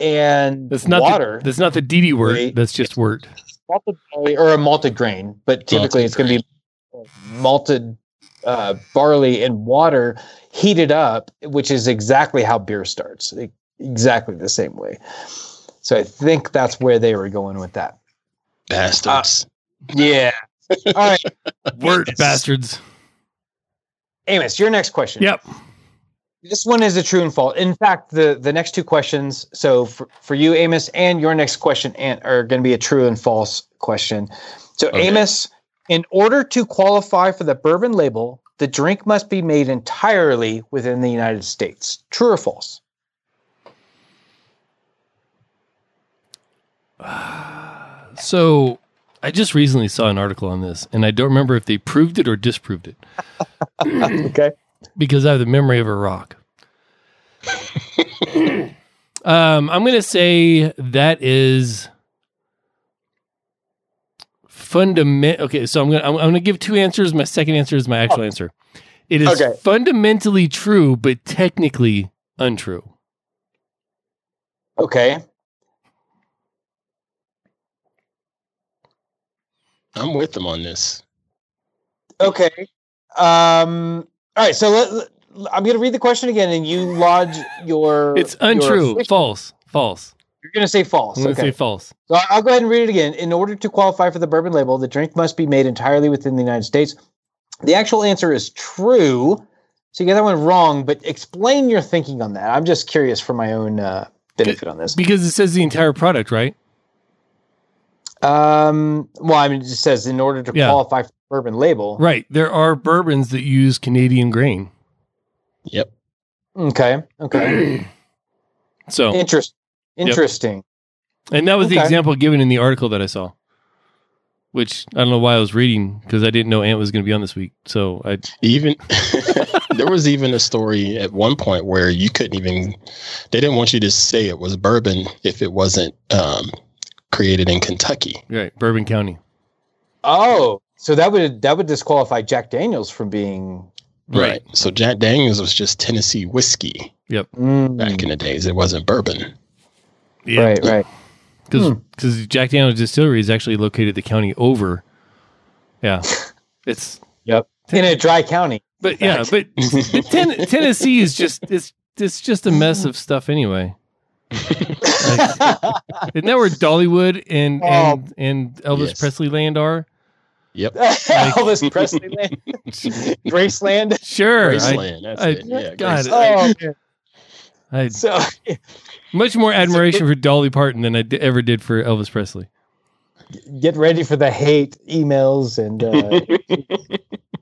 and that's not water. The, that's not the D D word. That's just wort. Malted barley or a malted grain, but typically malted it's going to be malted uh, barley and water heated up, which is exactly how beer starts, exactly the same way. So I think that's where they were going with that. Bastards. Uh, Yeah. All right. Word bastards. Amos, your next question. Yep. This one is a true and false. In fact, the, the next two questions, so for, for you, Amos, and your next question and are going to be a true and false question. So, okay. Amos, in order to qualify for the bourbon label, the drink must be made entirely within the United States. True or false? So... I just recently saw an article on this, and I don't remember if they proved it or disproved it. Okay. Because I have the memory of a rock. um, I'm going to say that is fundament. Okay, so I'm gonna I'm, I'm gonna give two answers. My second answer is my actual answer. It is okay. fundamentally true, but technically untrue. Okay. I'm with them on this. Okay. Um, all right. So let, let, I'm going to read the question again, and you lodge your. It's untrue. Your false. False. You're going to say false. I'm going to okay. say false. So I'll go ahead and read it again. In order to qualify for the bourbon label, the drink must be made entirely within the United States. The actual answer is true. So you got that one wrong, but explain your thinking on that. I'm just curious for my own uh, benefit on this. Because it says the entire product, right? Um, well, I mean, it just says in order to yeah. qualify for the bourbon label. Right. There are bourbons that use Canadian grain. Yep. Okay. Okay. So. Interest- interesting. Yep. And that was okay. the example given in the article that I saw, which I don't know why I was reading because I didn't know Ant was going to be on this week. So I even there was even a story at one point where you couldn't even, they didn't want you to say it was bourbon if it wasn't, um, created in Kentucky. Right. Bourbon County. Oh, so that would, that would disqualify Jack Daniels from being. Right. right. So Jack Daniels was just Tennessee whiskey. Yep. Mm. Back in the days, it wasn't bourbon. Yeah. Right. Right. Because hmm. cause Jack Daniels Distillery is actually located the county over. Yeah. It's. Yep. Ten- in a dry county. But yeah, but, but ten- Tennessee is just, it's, it's just a mess of stuff anyway. Like, isn't that where Dollywood and and, and Elvis yes. Presley Land are? Yep. Like, Elvis Presley Land. Graceland? Sure. Graceland. I, that's I, it. Yeah, God, Graceland. Oh, okay. I, so, yeah. Much more admiration for Dolly Parton than I d- ever did for Elvis Presley. Get ready for the hate emails and. Uh,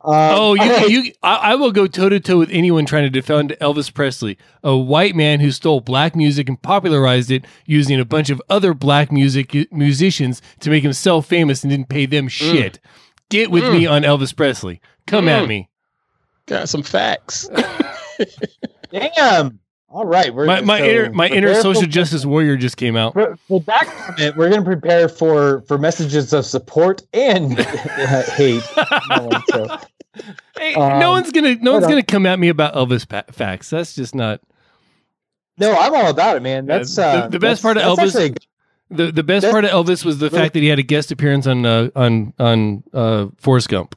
uh, oh, you! Right. you I, I will go toe to toe with anyone trying to defend Elvis Presley, a white man who stole black music and popularized it using a bunch of other black music musicians to make himself famous and didn't pay them shit. Mm. Get with mm. me on Elvis Presley. Come mm. at me. Got some facts. Damn. All right, we're, my my so inner my inner social for, justice warrior just came out. Well, back from it, we're going to prepare for, for messages of support and uh, hate. No, so, hey, um, no one's gonna no one's on. gonna come at me about Elvis pa- facts. That's just not. No, I'm all about it, man. That's uh, the, the best that's, part of Elvis. Actually, the the best part of Elvis was the really, fact that he had a guest appearance on uh, on on uh, Forrest Gump.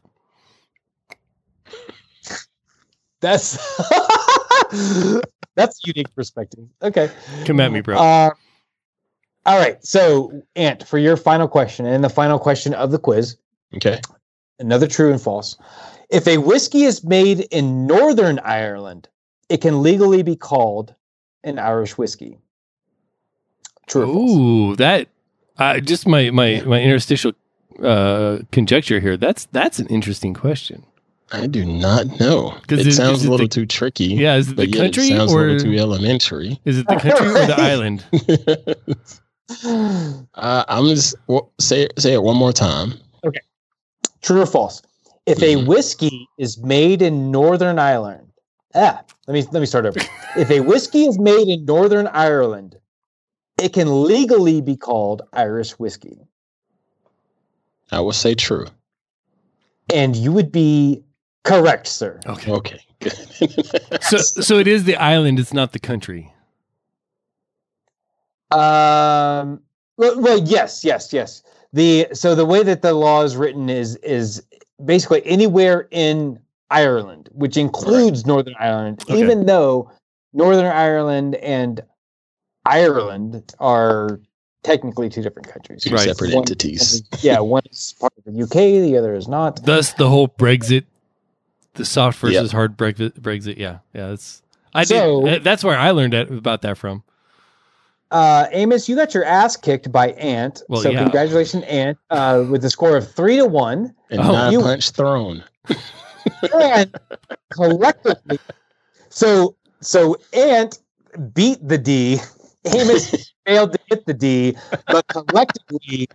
That's. That's a unique perspective. Okay. Come at me, bro. Uh, all right. So, Ant, for your final question, and the final question of the quiz. Okay. Another true and false. If a whiskey is made in Northern Ireland, it can legally be called an Irish whiskey. True. Ooh, false? that uh, just my my my interstitial uh, conjecture here. That's that's an interesting question. I do not know. It is, sounds is it a little the, too tricky. Yeah, is it the country it sounds or a little too elementary? Is it the country or the island? uh, I'm just well, say say it one more time. Okay. True or false? If mm. a whiskey is made in Northern Ireland, ah, let me let me start over. If a whiskey is made in Northern Ireland, it can legally be called Irish whiskey. I will say true. And you would be. Correct, sir. Okay. Okay. Good. so, so it is the island. It's not the country. Um. Well, well, yes, yes, yes. The so the way that the law is written is is basically anywhere in Ireland, which includes Correct. Northern Ireland, okay. even though Northern Ireland and Ireland are technically two different countries, two right. separate one, entities. Yeah, one is part of the U K, the other is not. Thus, the whole Brexit. The soft versus yep. hard Brexit, Brexit, yeah, yeah. That's I so, did. That's where I learned about that from. Uh, Amos, you got your ass kicked by Ant. Well, so yeah. congratulations, Ant, uh, with a score of three to one and oh, nine you, punch thrown. And collectively, so so Ant beat the D. Amos failed to hit the D, but collectively.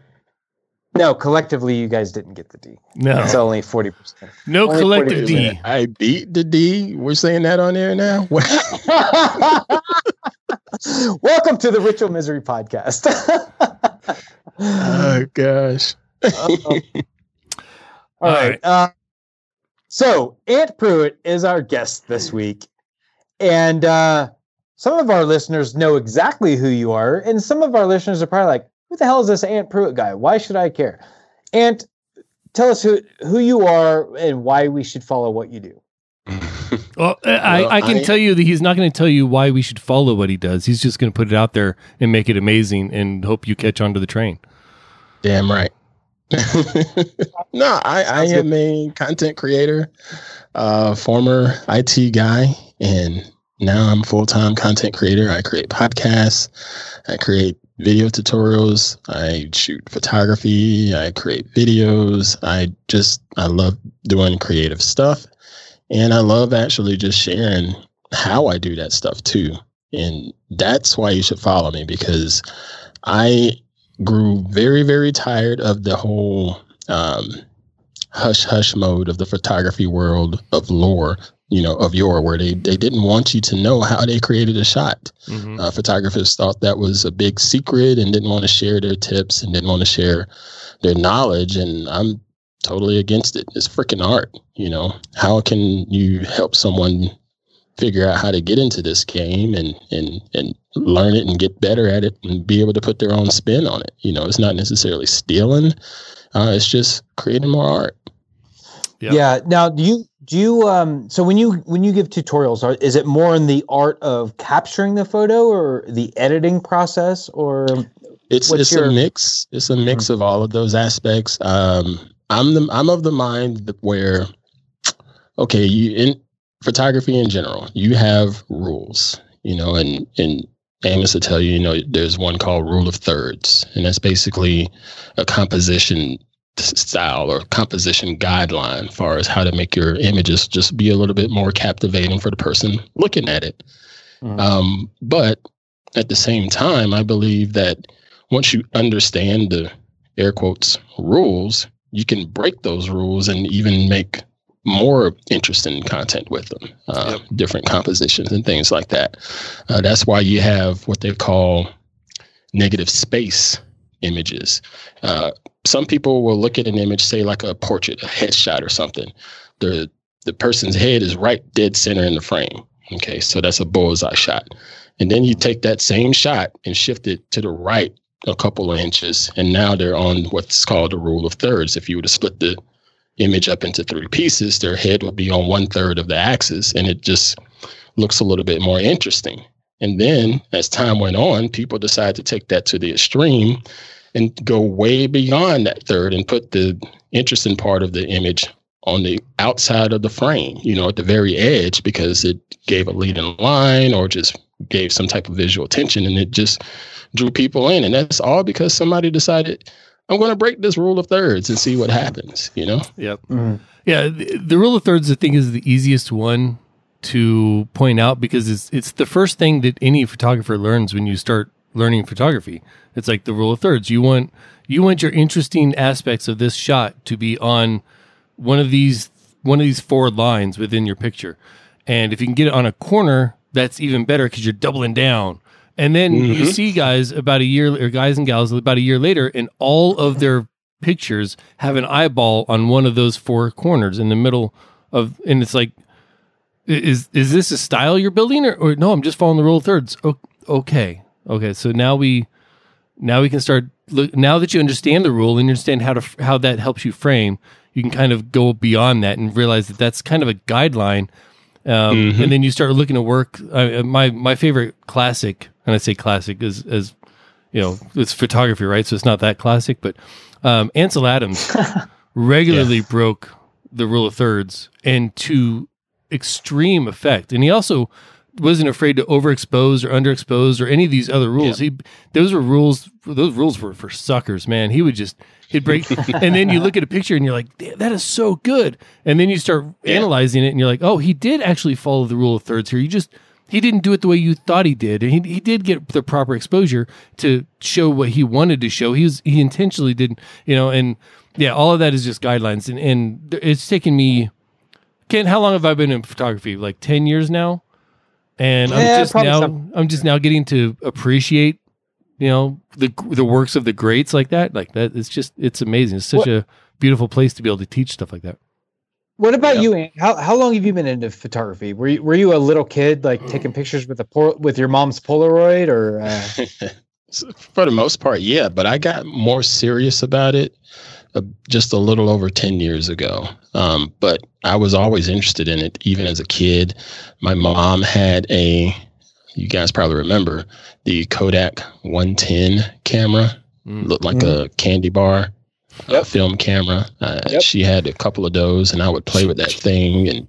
No, collectively, you guys didn't get the D. No. It's only forty percent. No only collective forty percent. D. I beat the D. We're saying that on air now? Welcome to the Ritual Misery Podcast. Oh, gosh. All right. Uh, so Ant Pruitt is our guest this week. And uh, some of our listeners know exactly who you are. And some of our listeners are probably like, who the hell is this Ant Pruitt guy? Why should I care? Ant, tell us who, who you are and why we should follow what you do. Well, I, well, I can I, tell you that he's not going to tell you why we should follow what he does. He's just going to put it out there and make it amazing and hope you catch onto the train. Damn right. No, I, I am a content creator, uh, former I T guy, and now I'm full-time content creator. I create podcasts. I create video tutorials. I shoot photography. I create videos. I just, I love doing creative stuff. And I love actually just sharing how I do that stuff too. And that's why you should follow me, because I grew very, very tired of the whole um, hush hush mode of the photography world of lore, you know, of yore, where they, they didn't want you to know how they created a shot. Mm-hmm. Uh, photographers thought that was a big secret and didn't want to share their tips and didn't want to share their knowledge. And I'm totally against it. It's freaking art. You know, how can you help someone figure out how to get into this game and, and, and learn it and get better at it and be able to put their own spin on it? You know, it's not necessarily stealing. Uh, it's just creating more art. Yeah. Yeah. Now, do you, do you, um, so when you, when you give tutorials, are, is it more in the art of capturing the photo or the editing process, or it's, it's your... a mix. It's a mix mm-hmm. of all of those aspects. Um, I'm the, I'm of the mind that where, okay, you in photography in general, you have rules, you know, and, and Amos will tell you, you know, there's one called rule of thirds, and that's basically a composition style or composition guideline as far as how to make your images just be a little bit more captivating for the person looking at it. Mm-hmm. Um, but at the same time, I believe that once you understand the air quotes rules, you can break those rules and even make more interesting content with them, uh, yep. different compositions and things like that. Uh, that's why you have what they call negative space images. Uh, some people will look at an image, say like a portrait, a headshot or something. The, the person's head is right dead center in the frame. Okay, so that's a bullseye shot. And then you take that same shot and shift it to the right a couple of inches, and now they're on what's called the rule of thirds. If you were to split the image up into three pieces, their head would be on one third of the axis, and it just looks a little bit more interesting. And then as time went on, people decided to take that to the extreme and go way beyond that third and put the interesting part of the image on the outside of the frame, you know, at the very edge, because it gave a leading line or just gave some type of visual tension, and it just drew people in. And that's all because somebody decided, I'm going to break this rule of thirds and see what happens, you know? Yep. Mm. Yeah. The, the rule of thirds, I think, is the easiest one to point out, because it's, it's the first thing that any photographer learns when you start learning photography. It's like the rule of thirds. You want, you want your interesting aspects of this shot to be on one of these, one of these four lines within your picture. And if you can get it on a corner, that's even better, because you're doubling down. And then mm-hmm. you see guys about a year, or guys and gals about a year later, and all of their pictures have an eyeball on one of those four corners in the middle of, and it's like, is is this a style you're building, or, or no? I'm just following the rule of thirds. O- okay, okay. So now we, now we can start. Look, now that you understand the rule and you understand how to how that helps you frame, you can kind of go beyond that and realize that that's kind of a guideline. Um, mm-hmm. And then you start looking at work. Uh, my my favorite classic, and I say classic is, as you know, it's photography, right? So it's not that classic, but um, Ansel Adams regularly yeah. broke the rule of thirds, and to extreme effect. And he also wasn't afraid to overexpose or underexpose or any of these other rules. Yeah. He those were rules. Those rules were for suckers, man. He would just he'd break, and then you look at a picture and you're like, that is so good. And then you start yeah. analyzing it, and you're like, oh, he did actually follow the rule of thirds here. You just he didn't do it the way you thought he did, and he he did get the proper exposure to show what he wanted to show. He was he intentionally didn't, you know, and yeah, all of that is just guidelines. And and it's taken me, Ken, how long have I been in photography? Like ten years now. And yeah, I'm just now, some. I'm just now getting to appreciate you know, the the works of the greats like that. Like that, it's just, it's amazing. It's such what, a beautiful place to be able to teach stuff like that. What about yeah. you, Ant? How how long have you been into photography? Were you were you a little kid, like taking pictures with a with your mom's Polaroid, or? Uh... For the most part, yeah. But I got more serious about it uh, just a little over ten years ago. Um, but I was always interested in it, even as a kid. My mom had a, you guys probably remember, the Kodak one ten camera. Mm. Looked like mm. a candy bar, yep. a film camera. Uh, yep. She had a couple of those, and I would play with that thing. And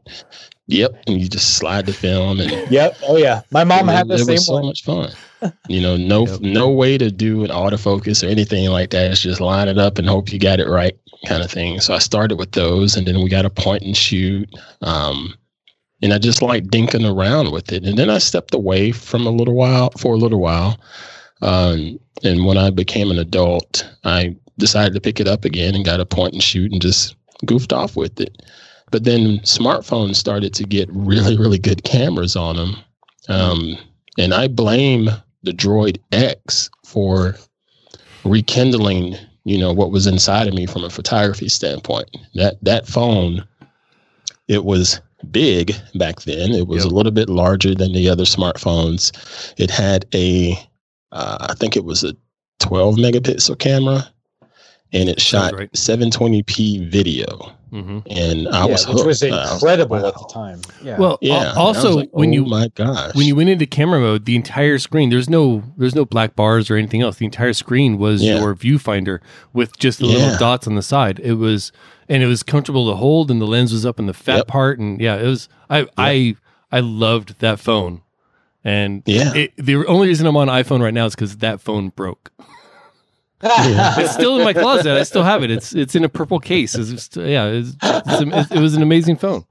yep, and you just slide the film. And yep. Oh, yeah. My mom had the same one. It was so much fun. You know, no yep. no way to do an autofocus or anything like that. It's just line it up and hope you got it right kind of thing. So I started with those, and then we got a point and shoot. Um, and I just like dinking around with it. And then I stepped away from a little while for a little while. Um, and when I became an adult, I decided to pick it up again and got a point and shoot and just goofed off with it. But then smartphones started to get really, really good cameras on them. Um, and I blame the Droid X for rekindling, you know, what was inside of me from a photography standpoint. That that phone, it was big back then. It was yep. a little bit larger than the other smartphones. It had a, uh, I think it was a twelve megapixel camera, and it shot right. seven twenty p video. Mm-hmm. And I yeah, was hooked. Which was incredible was like, wow. at the time. Yeah. Well, yeah, also like, when oh you my gosh. when you went into camera mode, the entire screen, there's no there's no black bars or anything else. The entire screen was yeah. your viewfinder with just the yeah. little dots on the side. It was and it was comfortable to hold, and the lens was up in the fat yep. part, and yeah, it was I yep. I I loved that phone. And yeah. it, the only reason I'm on iPhone right now is because that phone broke. Yeah. It's still in my closet. I still have it. It's it's in a purple case. It's just, yeah, it's, it's, it was an amazing phone.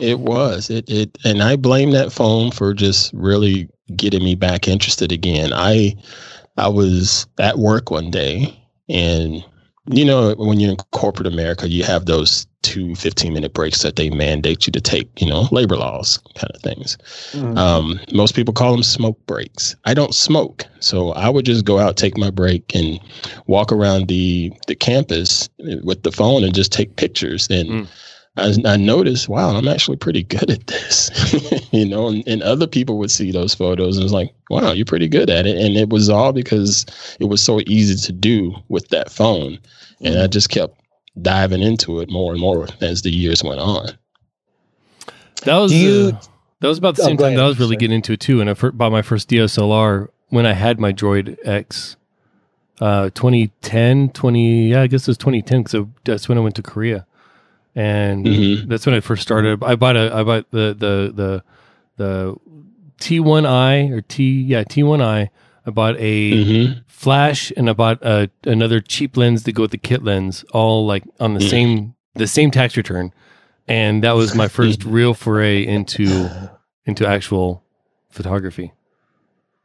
It was. It it and I blame that phone for just really getting me back interested again. I I was at work one day, and you know when you're in corporate America, you have those two fifteen minute breaks that they mandate you to take, you know, labor laws kind of things. Mm-hmm. Um, most people call them smoke breaks. I don't smoke. So I would just go out, take my break, and walk around the, the campus with the phone and just take pictures. And mm. I, I noticed, wow, I'm actually pretty good at this, you know, and, and other people would see those photos and it's like, wow, you're pretty good at it. And it was all because it was so easy to do with that phone. Mm-hmm. And I just kept diving into it more and more as the years went on. That was you, uh, that was about the same time that I was really getting into it too. And I bought my first D S L R when I had my Droid X, uh, twenty ten, twenty Yeah, I guess it was twenty ten because that's when I went to Korea, and mm-hmm. that's when I first started. I bought a, I bought the the the the T one i or T yeah T one i. I bought a mm-hmm. flash, and I bought a, another cheap lens to go with the kit lens, all like on the mm. same the same tax return, and that was my first real foray into into actual photography.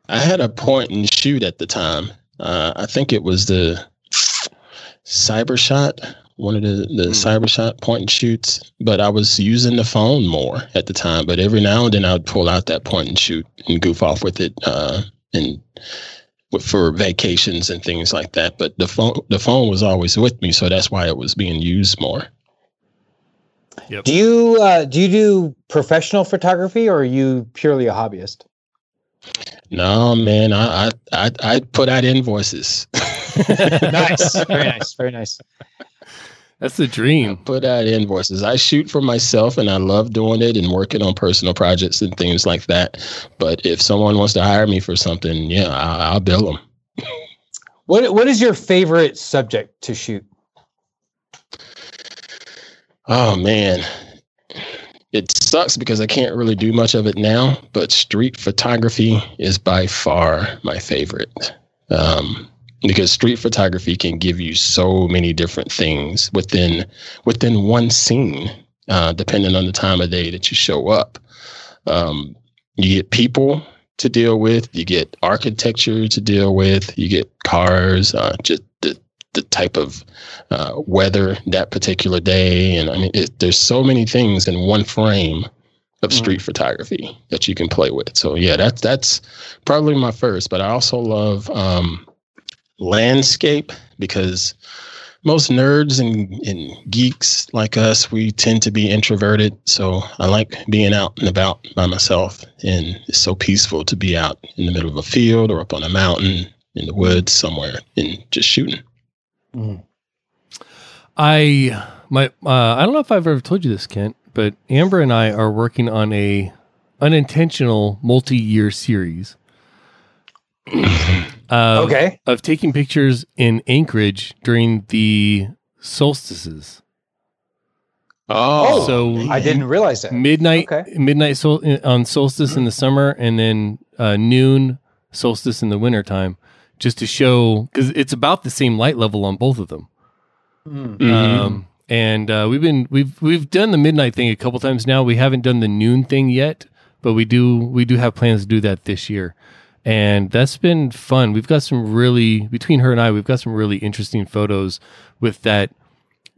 I had a point and shoot at the time. Uh, I think it was the Cybershot, one of the, the mm. Cybershot point and shoots, but I was using the phone more at the time. But every now and then I would pull out that point and shoot and goof off with it. Uh, and for vacations and things like that. But the phone, the phone was always with me. So that's why it was being used more. Yep. Do you, uh, do you do professional photography, or are you purely a hobbyist? No, man, I, I, I, I put out invoices. Nice. Very nice. Very nice. That's the dream. I put out invoices. I shoot for myself, and I love doing it and working on personal projects and things like that. But if someone wants to hire me for something, yeah, I'll, I'll bill them. What What is your favorite subject to shoot? Oh, man. It sucks because I can't really do much of it now, but street photography is by far my favorite. Um Because street photography can give you so many different things within within one scene, uh, depending on the time of day that you show up. Um, you get people to deal with. You get architecture to deal with. You get cars, uh, just the, the type of uh, weather that particular day. And I mean, it, there's so many things in one frame of street mm. photography that you can play with. So yeah, that's, that's probably my first, but I also love um, landscape, because most nerds and, and geeks like us, we tend to be introverted. So I like being out and about by myself, and it's so peaceful to be out in the middle of a field or up on a mountain in the woods somewhere and just shooting. Mm. I, my, uh, I don't know if I've ever told you this, Kent, but Amber and I are working on a unintentional multi-year series of, okay. of taking pictures in Anchorage during the solstices. Oh, so I didn't realize that. Midnight, okay. midnight sol- on solstice in the summer, and then uh, noon solstice in the wintertime, just to show, because it's about the same light level on both of them. Mm-hmm. Um, and uh, we've been we've we've done the midnight thing a couple times now. We haven't done the noon thing yet, but we do we do have plans to do that this year. And that's been fun. We've got some really, between her and I, we've got some really interesting photos with that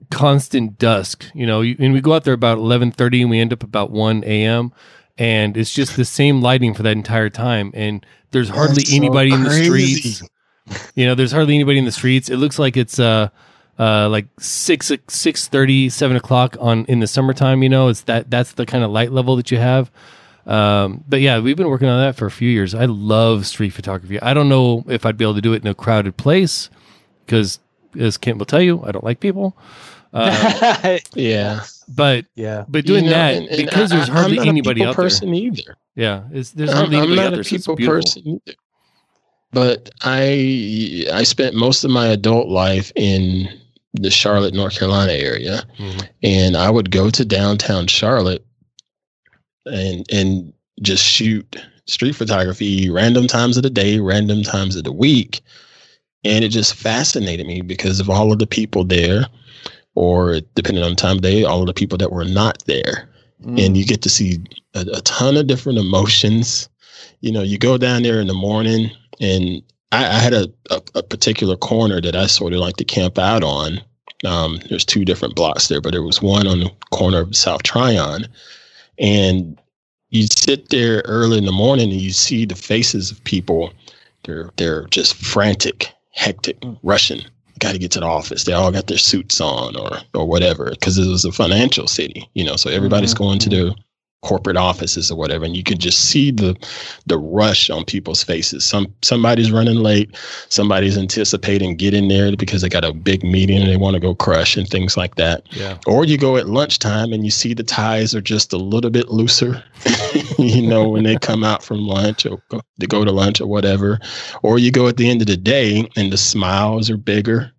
constant dusk. You know, and we go out there about eleven thirty and we end up about one a.m. And it's just the same lighting for that entire time. And there's hardly that's anybody so in the streets. You know, there's hardly anybody in the streets. It looks like it's uh, uh, like six six thirty, seven o'clock on in the summertime. You know, it's that that's the kind of light level that you have. Um, but yeah, we've been working on that for a few years. I love street photography. I don't know if I'd be able to do it in a crowded place, because as Kent will tell you, I don't like people. Uh, yeah, but yeah, but doing you know, that and, and because I, there's hardly I'm not anybody a people out person there. Either. Yeah, it's, there's hardly I'm, anybody I'm not out there. A people so person either. But I I spent most of my adult life in the Charlotte, North Carolina area, mm-hmm. and I would go to downtown Charlotte. And and just shoot street photography random times of the day, random times of the week. And it just fascinated me because of all of the people there, or depending on the time of day, all of the people that were not there. Mm. And you get to see a, a ton of different emotions. You know, you go down there in the morning, and I, I had a, a, a particular corner that I sort of like to camp out on. Um, there's two different blocks there, but there was one on the corner of South Tryon. And you sit there early in the morning and you see the faces of people. They're they're just frantic, hectic, rushing. Got to get to the office. They all got their suits on or or whatever, because it was a financial city, you know. So everybody's mm-hmm. going to their corporate offices or whatever, and you can just see the the rush on people's faces. Some somebody's running late. Somebody's anticipating getting there because they got a big meeting and they want to go crush and things like that. Yeah. Or you go at lunchtime and you see the ties are just a little bit looser, you know, when they come out from lunch or go, they go to lunch or whatever. Or you go at the end of the day and the smiles are bigger.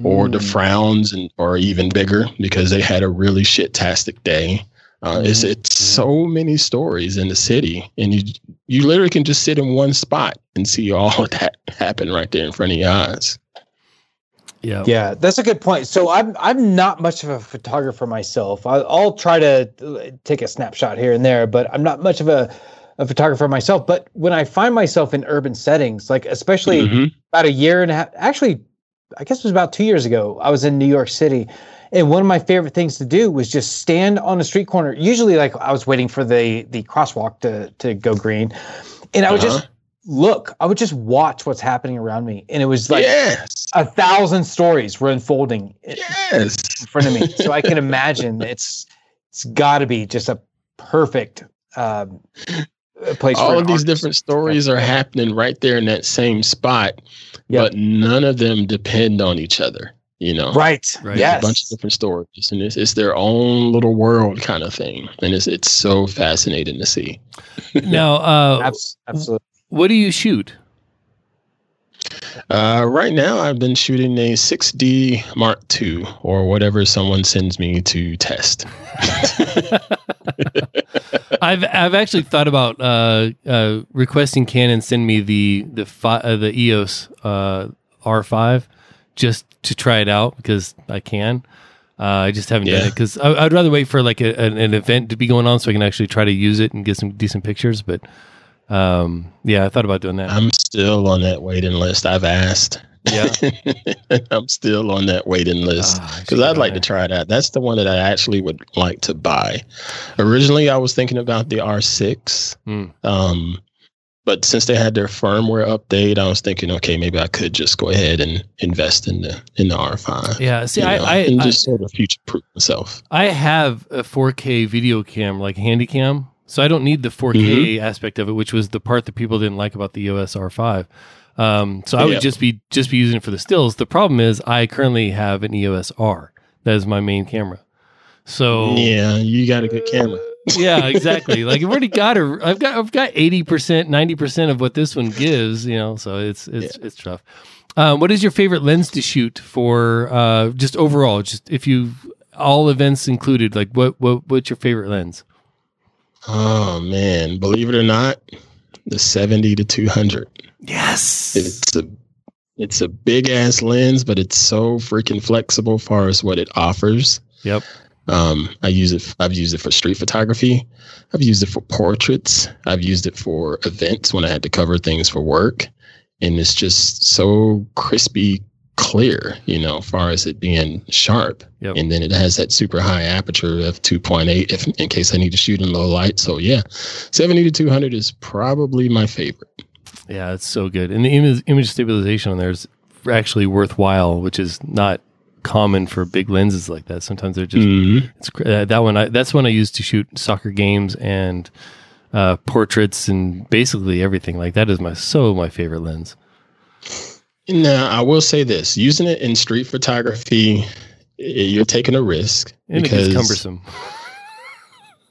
Mm. Or the frowns and are even bigger because they had a really shit-tastic day. Uh, it's it's so many stories in the city, and you you literally can just sit in one spot and see all of that happen right there in front of your eyes. Yeah, yeah, that's a good point. So I'm I'm not much of a photographer myself. I, I'll try to take a snapshot here and there, but I'm not much of a, a photographer myself. But when I find myself in urban settings, like especially mm-hmm. about a year and a half, actually, I guess it was about two years ago, I was in New York City. And one of my favorite things to do was just stand on a street corner. Usually, like, I was waiting for the the crosswalk to, to go green. And I would uh-huh. just look. I would just watch what's happening around me. And it was like yes. a thousand stories were unfolding yes. in front of me. So I can imagine it's it's got to be just a perfect um, place. All of these different stories are happening right there in that same spot. Yep. But none of them depend on each other. You know, right? Right. Yes, a bunch of different stories, and it's, it's their own little world kind of thing, and it's it's so fascinating to see. Now, uh, absolutely. What do you shoot? Uh, right now, I've been shooting a six D Mark two or whatever someone sends me to test. I've I've actually thought about uh, uh, requesting Canon send me the the fi- uh, the E O S uh, R five. Just to try it out because I can. Uh, I just haven't yeah. done it because I'd rather wait for like a, an, an event to be going on so I can actually try to use it and get some decent pictures. But um, yeah, I thought about doing that. I'm still on that waiting list. I've asked Yeah, I'm still on that waiting list because ah, I'd like to try it out. That's the one that I actually would like to buy. Originally, I was thinking about the R six, mm. um, but since they had their firmware update, I was thinking, okay, maybe I could just go ahead and invest in the in the R five. Yeah, see, I, know, I and just I, sort of future proof myself. I have a four K video cam, like Handycam, so I don't need the four K mm-hmm. aspect of it, which was the part that people didn't like about the E O S R five. Um, so I would yep. just be just be using it for the stills. The problem is I currently have an E O S R. That is my main camera. So yeah, you got a good camera. Yeah, exactly. Like I've already got a, I've got I've got eighty percent, ninety percent of what this one gives, you know, so it's it's yeah. it's tough. Um, what is your favorite lens to shoot for uh, just overall, just if you all events included, like what what what's your favorite lens? Oh man, believe it or not, the seventy to two hundred. Yes. It's a it's a big ass lens, but it's so freaking flexible as far as what it offers. Yep. Um, I use it I've used it for street photography. I've used it for portraits. I've used it for events when I had to cover things for work. And it's just so crispy clear, you know, as far as it being sharp. Yep. And then it has that super high aperture of two point eight if in case I need to shoot in low light. So yeah, seventy to two hundred is probably my favorite. Yeah, it's so good. And the image, image stabilization on there is actually worthwhile, which is not common for big lenses like that. Sometimes they're just, mm-hmm. it's, uh, that one, I, that's one I used to shoot soccer games and uh, portraits and basically everything. Like that is my, so my favorite lens. Now, I will say this, using it in street photography, you're taking a risk. And because it gets cumbersome.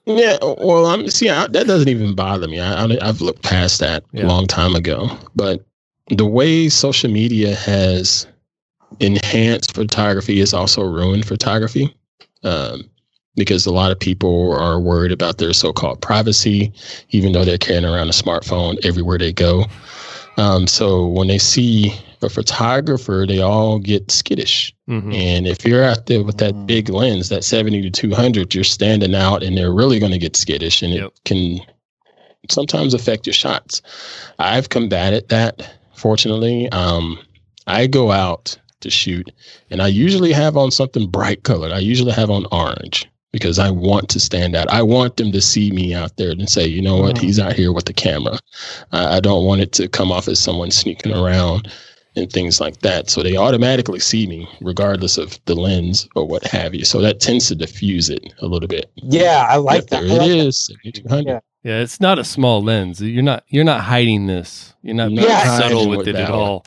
Yeah, well, I'm see I, that doesn't even bother me. I, I, I've looked past that yeah. a long time ago. But the way social media has enhanced photography is also ruined photography, um, because a lot of people are worried about their so-called privacy, even though they're carrying around a smartphone everywhere they go. Um, so when they see a photographer, they all get skittish. Mm-hmm. And if you're out there with that big lens, that seventy to two hundred, you're standing out and they're really going to get skittish and yep. it can sometimes affect your shots. I've combated that, fortunately. Um, I go out to shoot and I usually have on something bright colored. I usually have on orange because I want to stand out. I want them to see me out there and say, you know what, wow. he's out here with the camera. I, I don't want it to come off as someone sneaking around and things like that. So they automatically see me regardless of the lens or what have you. So that tends to diffuse it a little bit. Yeah, I like yep, that. There I like it is. Yeah. yeah, it's not a small lens. You're not you're not hiding this. You're not being yeah, subtle with, with it at all.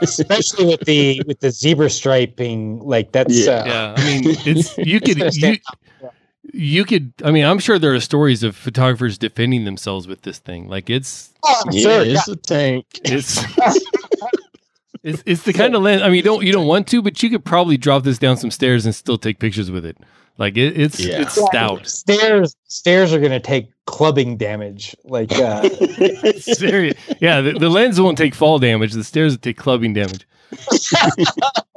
Especially with the with the zebra striping, like that's yeah. Uh, yeah. I mean, it's you could you, you could. I mean, I'm sure there are stories of photographers defending themselves with this thing. Like it's oh, yeah, sure, it's yeah. a tank. It's it's it's the kind of lens. I mean, you don't you don't want to, but you could probably drop this down some stairs and still take pictures with it. Like it, it's yeah. it's stout. Yeah, stairs stairs are gonna take clubbing damage. Like uh, serious. Yeah, the, the lens won't take fall damage. The stairs will take clubbing damage. Right.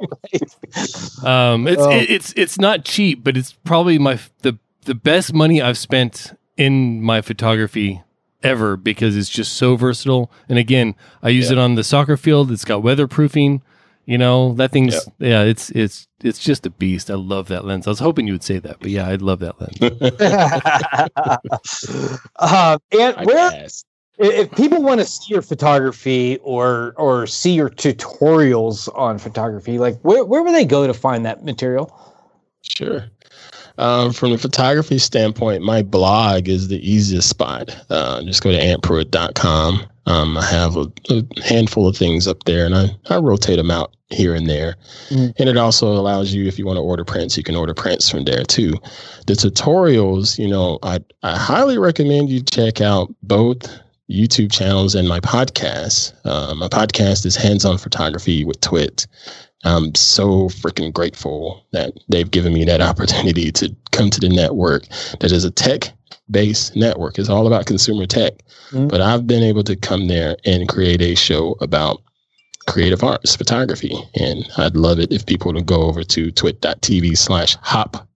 Um, it's oh. it, it's it's not cheap, but it's probably my the the best money I've spent in my photography ever because it's just so versatile. And again, I use yeah. it on the soccer field. It's got weatherproofing. You know, that thing's, yeah. yeah, it's it's it's just a beast. I love that lens. I was hoping you would say that, but yeah, I love that lens. uh, and where, if people want to see your photography or or see your tutorials on photography, like where, where would they go to find that material? Sure. Um, from the photography standpoint, my blog is the easiest spot. Uh, just go to ant pruitt dot com. Um, I have a, a handful of things up there and I, I rotate them out here and there. Mm. And it also allows you, if you want to order prints, you can order prints from there too. The tutorials, you know, I, I highly recommend you check out both YouTube channels and my podcast. Uh, my podcast is Hands On Photography with T W I T. I'm so freaking grateful that they've given me that opportunity to come to the network that is a tech based network. It's all about consumer tech, mm-hmm. but I've been able to come there and create a show about creative arts, photography. And I'd love it if people would go over to twit dot t v slash hop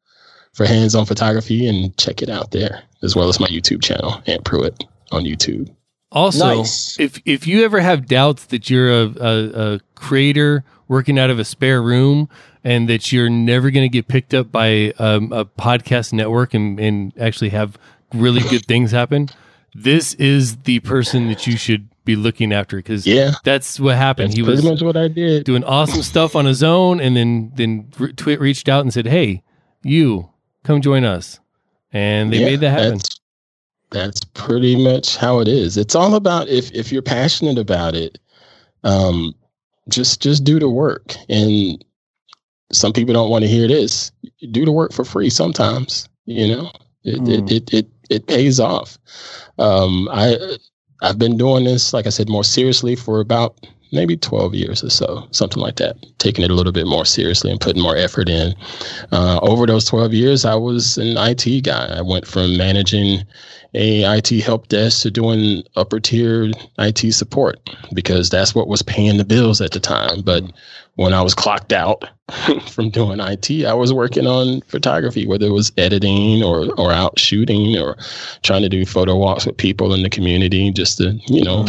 for Hands On Photography and check it out there, as well as my YouTube channel, Ant Pruitt on YouTube. Also, nice. if if you ever have doubts that you're a, a, a creator working out of a spare room and that you're never going to get picked up by um, a podcast network and, and actually have really good things happen, this is the person that you should be looking after, because yeah. that's what happened. That's he was pretty much what I did. Doing awesome stuff on his own, and then then Twit reached out and said, "Hey, you come join us," and they yeah, made that happen. That's, that's pretty much how it is. It's all about if if you're passionate about it, um, just just do the work. And some people don't want to hear this. Do the work for free sometimes. You know, it mm. it, it it it pays off. Um, I. I've been doing this, like I said, more seriously for about maybe twelve years or so, something like that, taking it a little bit more seriously and putting more effort in. Uh, over those twelve years, I was an I T guy. I went from managing a I T help desk to doing upper tier I T support, because that's what was paying the bills at the time. But when I was clocked out from doing I T, I was working on photography, whether it was editing or, or out shooting or trying to do photo walks with people in the community just to, you know,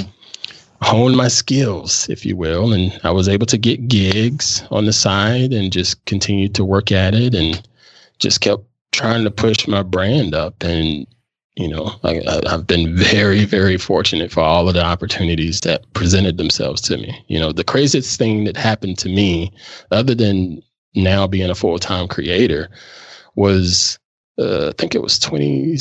hone my skills, if you will. And I was able to get gigs on the side and just continued to work at it and just kept trying to push my brand up. And, you know, I, I've been very, very fortunate for all of the opportunities that presented themselves to me. You know, the craziest thing that happened to me, other than now being a full-time creator, was, uh, I think it was twenty,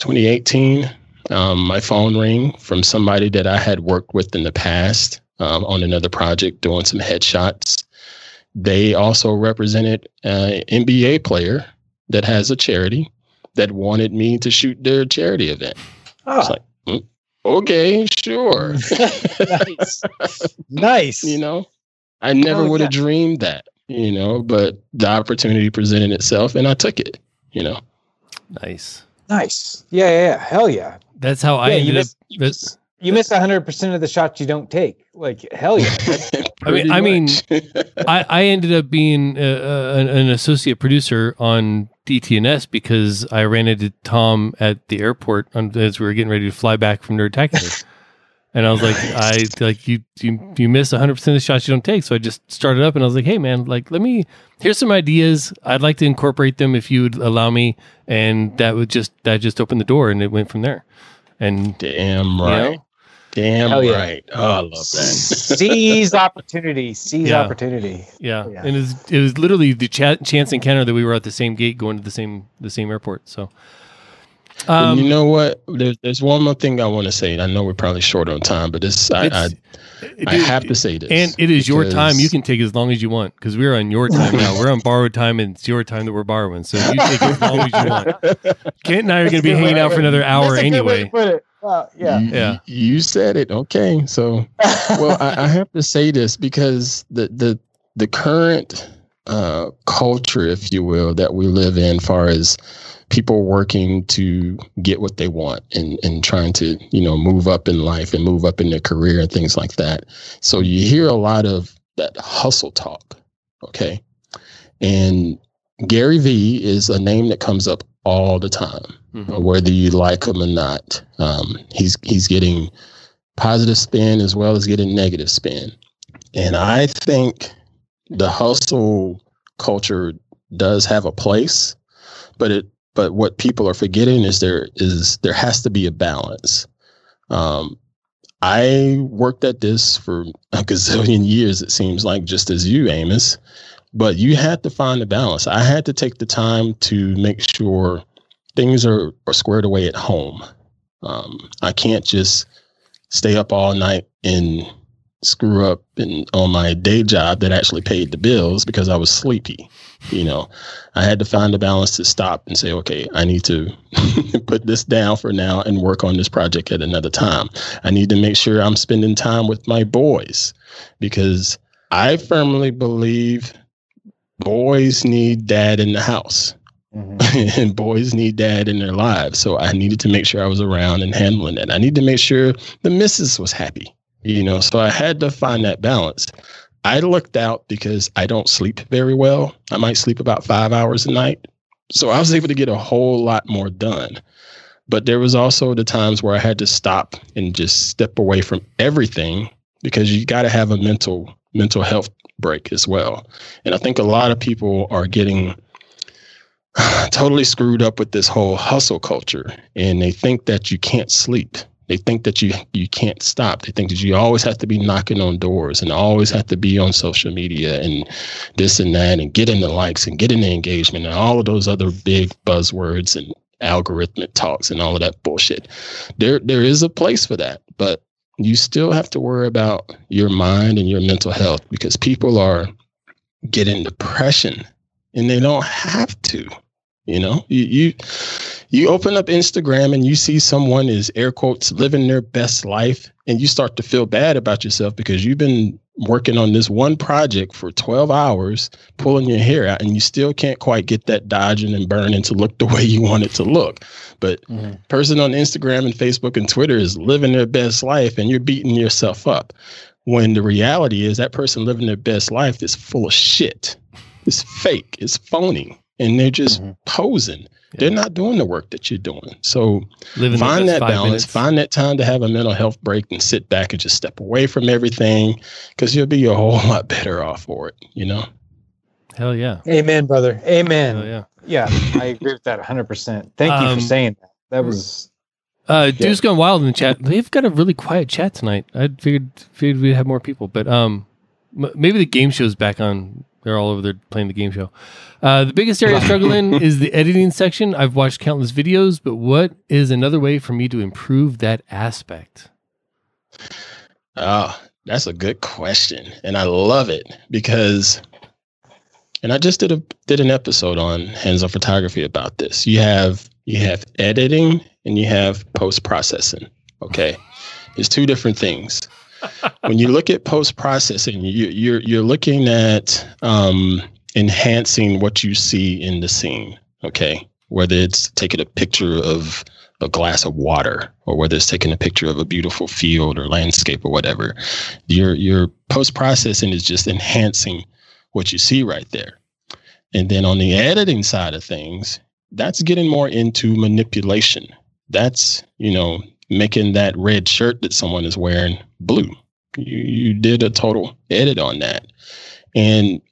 twenty eighteen, um, my phone rang from somebody that I had worked with in the past um, on another project doing some headshots. They also represented an N B A player that has a charity that wanted me to shoot their charity event. Oh. I was like, mm, okay, sure. nice. nice. You know, I never oh, would have yeah. dreamed that, you know, but the opportunity presented itself and I took it, you know. Nice. Nice. Yeah, yeah, yeah. Hell yeah. That's how yeah, I ended you miss, up. You miss, you miss one hundred percent of the shots you don't take. Like, hell yeah. I mean, I, mean I, I ended up being uh, uh, an, an associate producer on D T N S because I ran into Tom at the airport on, as we were getting ready to fly back from Nerdtacular. And I was like, I like you, you, you miss one hundred percent of the shots you don't take. So I just started up and I was like, hey man, like, let me, here's some ideas. I'd like to incorporate them if you would allow me. And that would just, that just opened the door and it went from there. And damn right. You know, Damn Hell right! Yeah. Oh, I love that. Seize opportunity. Seize yeah. opportunity. Yeah, yeah. And it was, it was literally the cha- chance encounter that we were at the same gate, going to the same the same airport. So, um, you know what? There's, there's one more thing I want to say. I know we're probably short on time, but this I I, it, I have to say this. And it is your time. You can take as long as you want because we're on your time now. We're on borrowed time, and it's your time that we're borrowing. So you take as long as you want. Kent and I are going to be hanging out for another hour anyway. Well, yeah. You, yeah. You said it. Okay. So, well, I, I have to say this because the, the, the current uh, culture, if you will, that we live in, far as people working to get what they want and, and trying to, you know, move up in life and move up in their career and things like that. So you hear a lot of that hustle talk. Okay. And Gary Vee is a name that comes up all the time, mm-hmm. whether you like him or not. Um, he's he's getting positive spin as well as getting negative spin. And I think the hustle culture does have a place, but it but what people are forgetting is there is there has to be a balance. Um, I worked at this for a gazillion years, it seems like, just as you, Amos. But you had to find a balance. I had to take the time to make sure things are, are squared away at home. Um, I can't just stay up all night and screw up and on my day job that actually paid the bills because I was sleepy. You know, I had to find a balance to stop and say, okay, I need to put this down for now and work on this project at another time. I need to make sure I'm spending time with my boys because I firmly believe boys need dad in the house mm-hmm. and boys need dad in their lives. So I needed to make sure I was around and handling that. I needed to make sure the missus was happy, you know, so I had to find that balance. I looked out because I don't sleep very well. I might sleep about five hours a night. So I was able to get a whole lot more done. But there was also the times where I had to stop and just step away from everything, because you got to have a mental mental health break as well. And I think a lot of people are getting totally screwed up with this whole hustle culture, and they think that you can't sleep. They think that you you can't stop. They think that you always have to be knocking on doors and always have to be on social media and this and that and getting the likes and getting the engagement and all of those other big buzzwords and algorithmic talks and all of that bullshit. There there is a place for that, but you still have to worry about your mind and your mental health, because people are getting depression and they don't have to. You know, you, you you open up Instagram and you see someone is air quotes living their best life, and you start to feel bad about yourself because you've been working on this one project for twelve hours, pulling your hair out, and you still can't quite get that dodging and burning to look the way you want it to look. But mm-hmm. person on Instagram and Facebook and Twitter is living their best life, and you're beating yourself up, when the reality is that person living their best life is full of shit. It's fake. It's phony. And they're just mm-hmm. posing. Yeah. They're not doing the work that you're doing. So Living find that balance, minutes. Find that time to have a mental health break and sit back and just step away from everything, because you'll be a whole lot better off for it, you know? Hell yeah. Amen, brother. Amen. Hell yeah. Yeah, I agree with that one hundred percent. Thank um, you for saying that. That was... Uh, yeah. Dude's gone wild in the chat. They've got a really quiet chat tonight. I figured, figured we'd have more people, but um, m- maybe the game show's back on... They're all over there playing the game show. Uh, the biggest area I struggle in is the editing section. I've watched countless videos, but what is another way for me to improve that aspect? Ah, uh, that's a good question. And I love it, because, and I just did a, did an episode on Hands-On Photography about this. You have, you have editing and you have post-processing. Okay. It's two different things. When you look at post-processing, you, you're you're looking at um, enhancing what you see in the scene, okay? Whether it's taking a picture of a glass of water, or whether it's taking a picture of a beautiful field or landscape or whatever, your your post-processing is just enhancing what you see right there. And then on the editing side of things, that's getting more into manipulation. That's, you know, making that red shirt that someone is wearing blue. You, you did a total edit on that. And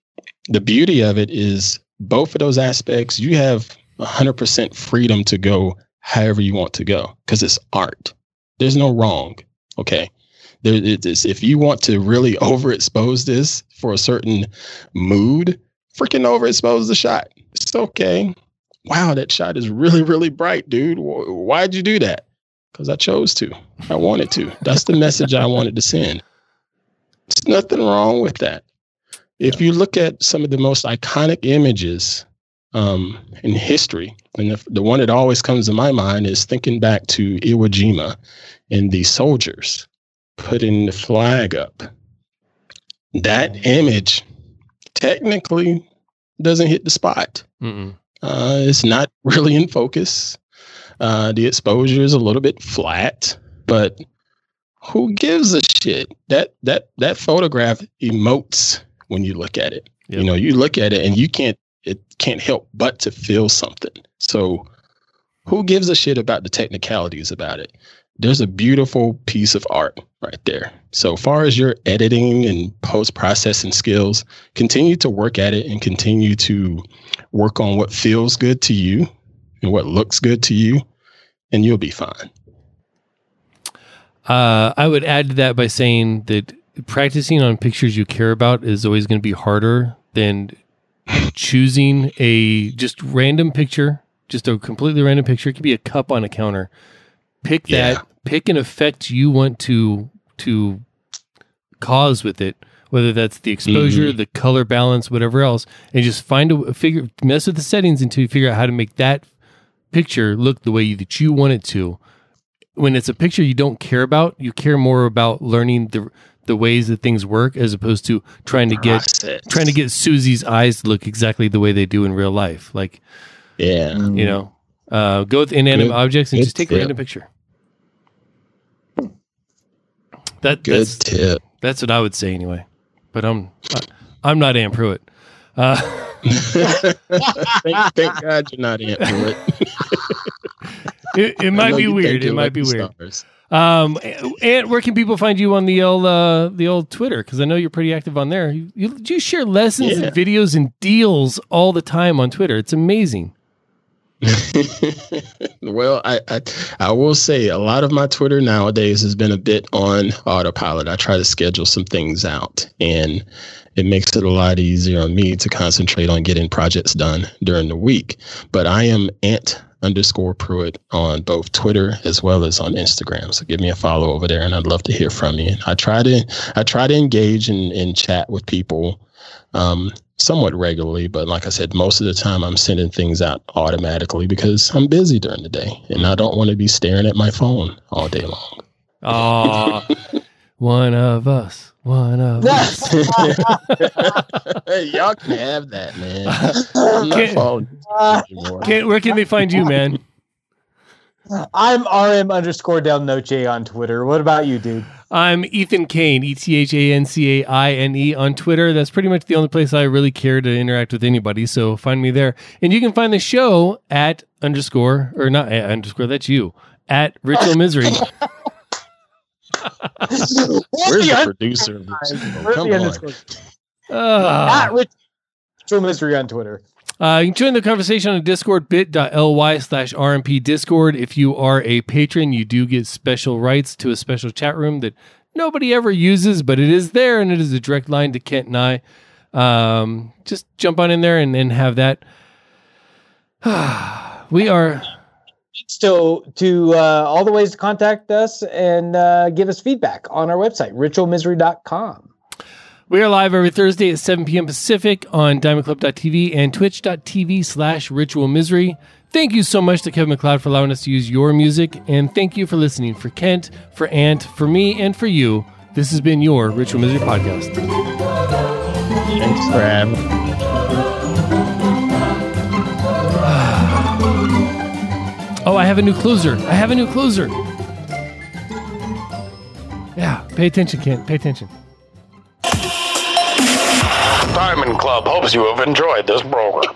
the beauty of it is both of those aspects, you have one hundred percent freedom to go however you want to go, because it's art. There's no wrong. Okay. There it is. If you want to really overexpose this for a certain mood, freaking overexpose the shot. It's okay. Wow, that shot is really, really bright, dude. Why'd you do that? Because I chose to. I wanted to. That's the message I wanted to send. There's nothing wrong with that. If you look at some of the most iconic images um, in history, and the, the one that always comes to my mind is thinking back to Iwo Jima and the soldiers putting the flag up. That image technically doesn't hit the spot. Uh, it's not really in focus. Uh, the exposure is a little bit flat, but who gives a shit? That that that photograph emotes when you look at it. Yep. You know, you look at it and you can't it can't help but to feel something. So who gives a shit about the technicalities about it? There's a beautiful piece of art right there. So far as your editing and post-processing skills, continue to work at it and continue to work on what feels good to you and what looks good to you, and you'll be fine. Uh, I would add to that by saying that practicing on pictures you care about is always going to be harder than choosing a just random picture, just a completely random picture. It could be a cup on a counter. Pick yeah. that, pick an effect you want to to cause with it, whether that's the exposure, mm-hmm. the color balance, whatever else, and just find a figure, mess with the settings until you figure out how to make that picture look the way you, that you want it to. When it's a picture you don't care about, you care more about learning the the ways that things work, as opposed to trying to get Process. trying to get Susie's eyes to look exactly the way they do in real life. Like, yeah, you know, uh, go with inanimate Good. objects and Good just take tip. a random picture. That Good that's, tip. That's what I would say anyway. But I'm I'm not Ant Pruitt. Uh, thank, thank God you're not Ant Pruitt. It, it might be weird. It might be weird. Um, Ant, where can people find you on the old uh, the old Twitter? Because I know you're pretty active on there. You, you, you share lessons yeah. and videos and deals all the time on Twitter. It's amazing. Well, I, I I will say a lot of my Twitter nowadays has been a bit on autopilot. I try to schedule some things out, and it makes it a lot easier on me to concentrate on getting projects done during the week. But I am Ant underscore Pruitt on both Twitter as well as on Instagram. So give me a follow over there, and I'd love to hear from you. I try to I try to engage and, and chat with people um, somewhat regularly, but like I said, most of the time I'm sending things out automatically because I'm busy during the day and I don't want to be staring at my phone all day long. Oh, one of us, one of us. Y'all can have that, man. I'm not Kent, following anymore. Kent, where can they find you, man? I'm rm underscore Del Noche on Twitter. What about you, dude? I'm Ethan Caine, E T H A N C A I N E on Twitter. That's pretty much the only place I really care to interact with anybody, so find me there. And you can find the show at underscore, or not at underscore, that's you, at Ritual Misery. Where's the producer of this? Oh, come on. Uh, at Ritual Misery on Twitter. Uh, you can join the conversation on Discord, bit.ly slash RMP Discord. If you are a patron, you do get special rights to a special chat room that nobody ever uses, but it is there, and it is a direct line to Kent and I. Um, just jump on in there and, and have that. We are... So to uh, all the ways to contact us and uh, give us feedback on our website, ritual misery dot com. We are live every Thursday at seven p.m. Pacific on diamond club dot t v and twitch.tv slash Ritual Misery. Thank you so much to Kevin MacLeod for allowing us to use your music. And thank you for listening. For Kent, for Ant, for me, and for you, this has been your Ritual Misery Podcast. Thanks for having me. Oh, I have a new closer. I have a new closer. Yeah, pay attention, Kent. Pay attention. Diamond Club hopes you have enjoyed this program.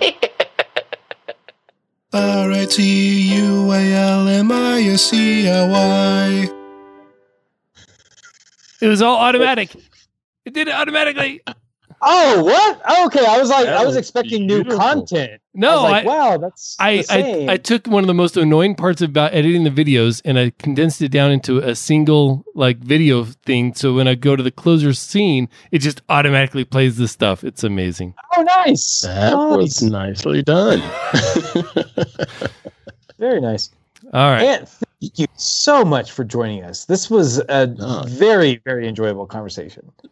R I T U A L M I S E L Y. It was all automatic. It did it automatically. Oh, what? Oh, okay, I was like, that I was, was expecting beautiful. new content. No, I, was like, I wow, that's I, I I took one of the most annoying parts about editing the videos, and I condensed it down into a single like video thing. So when I go to the closer scene, it just automatically plays this stuff. It's amazing. Oh, nice! That nice. was nicely done. Very nice. All right. And thank you so much for joining us. This was a no. very, very enjoyable conversation.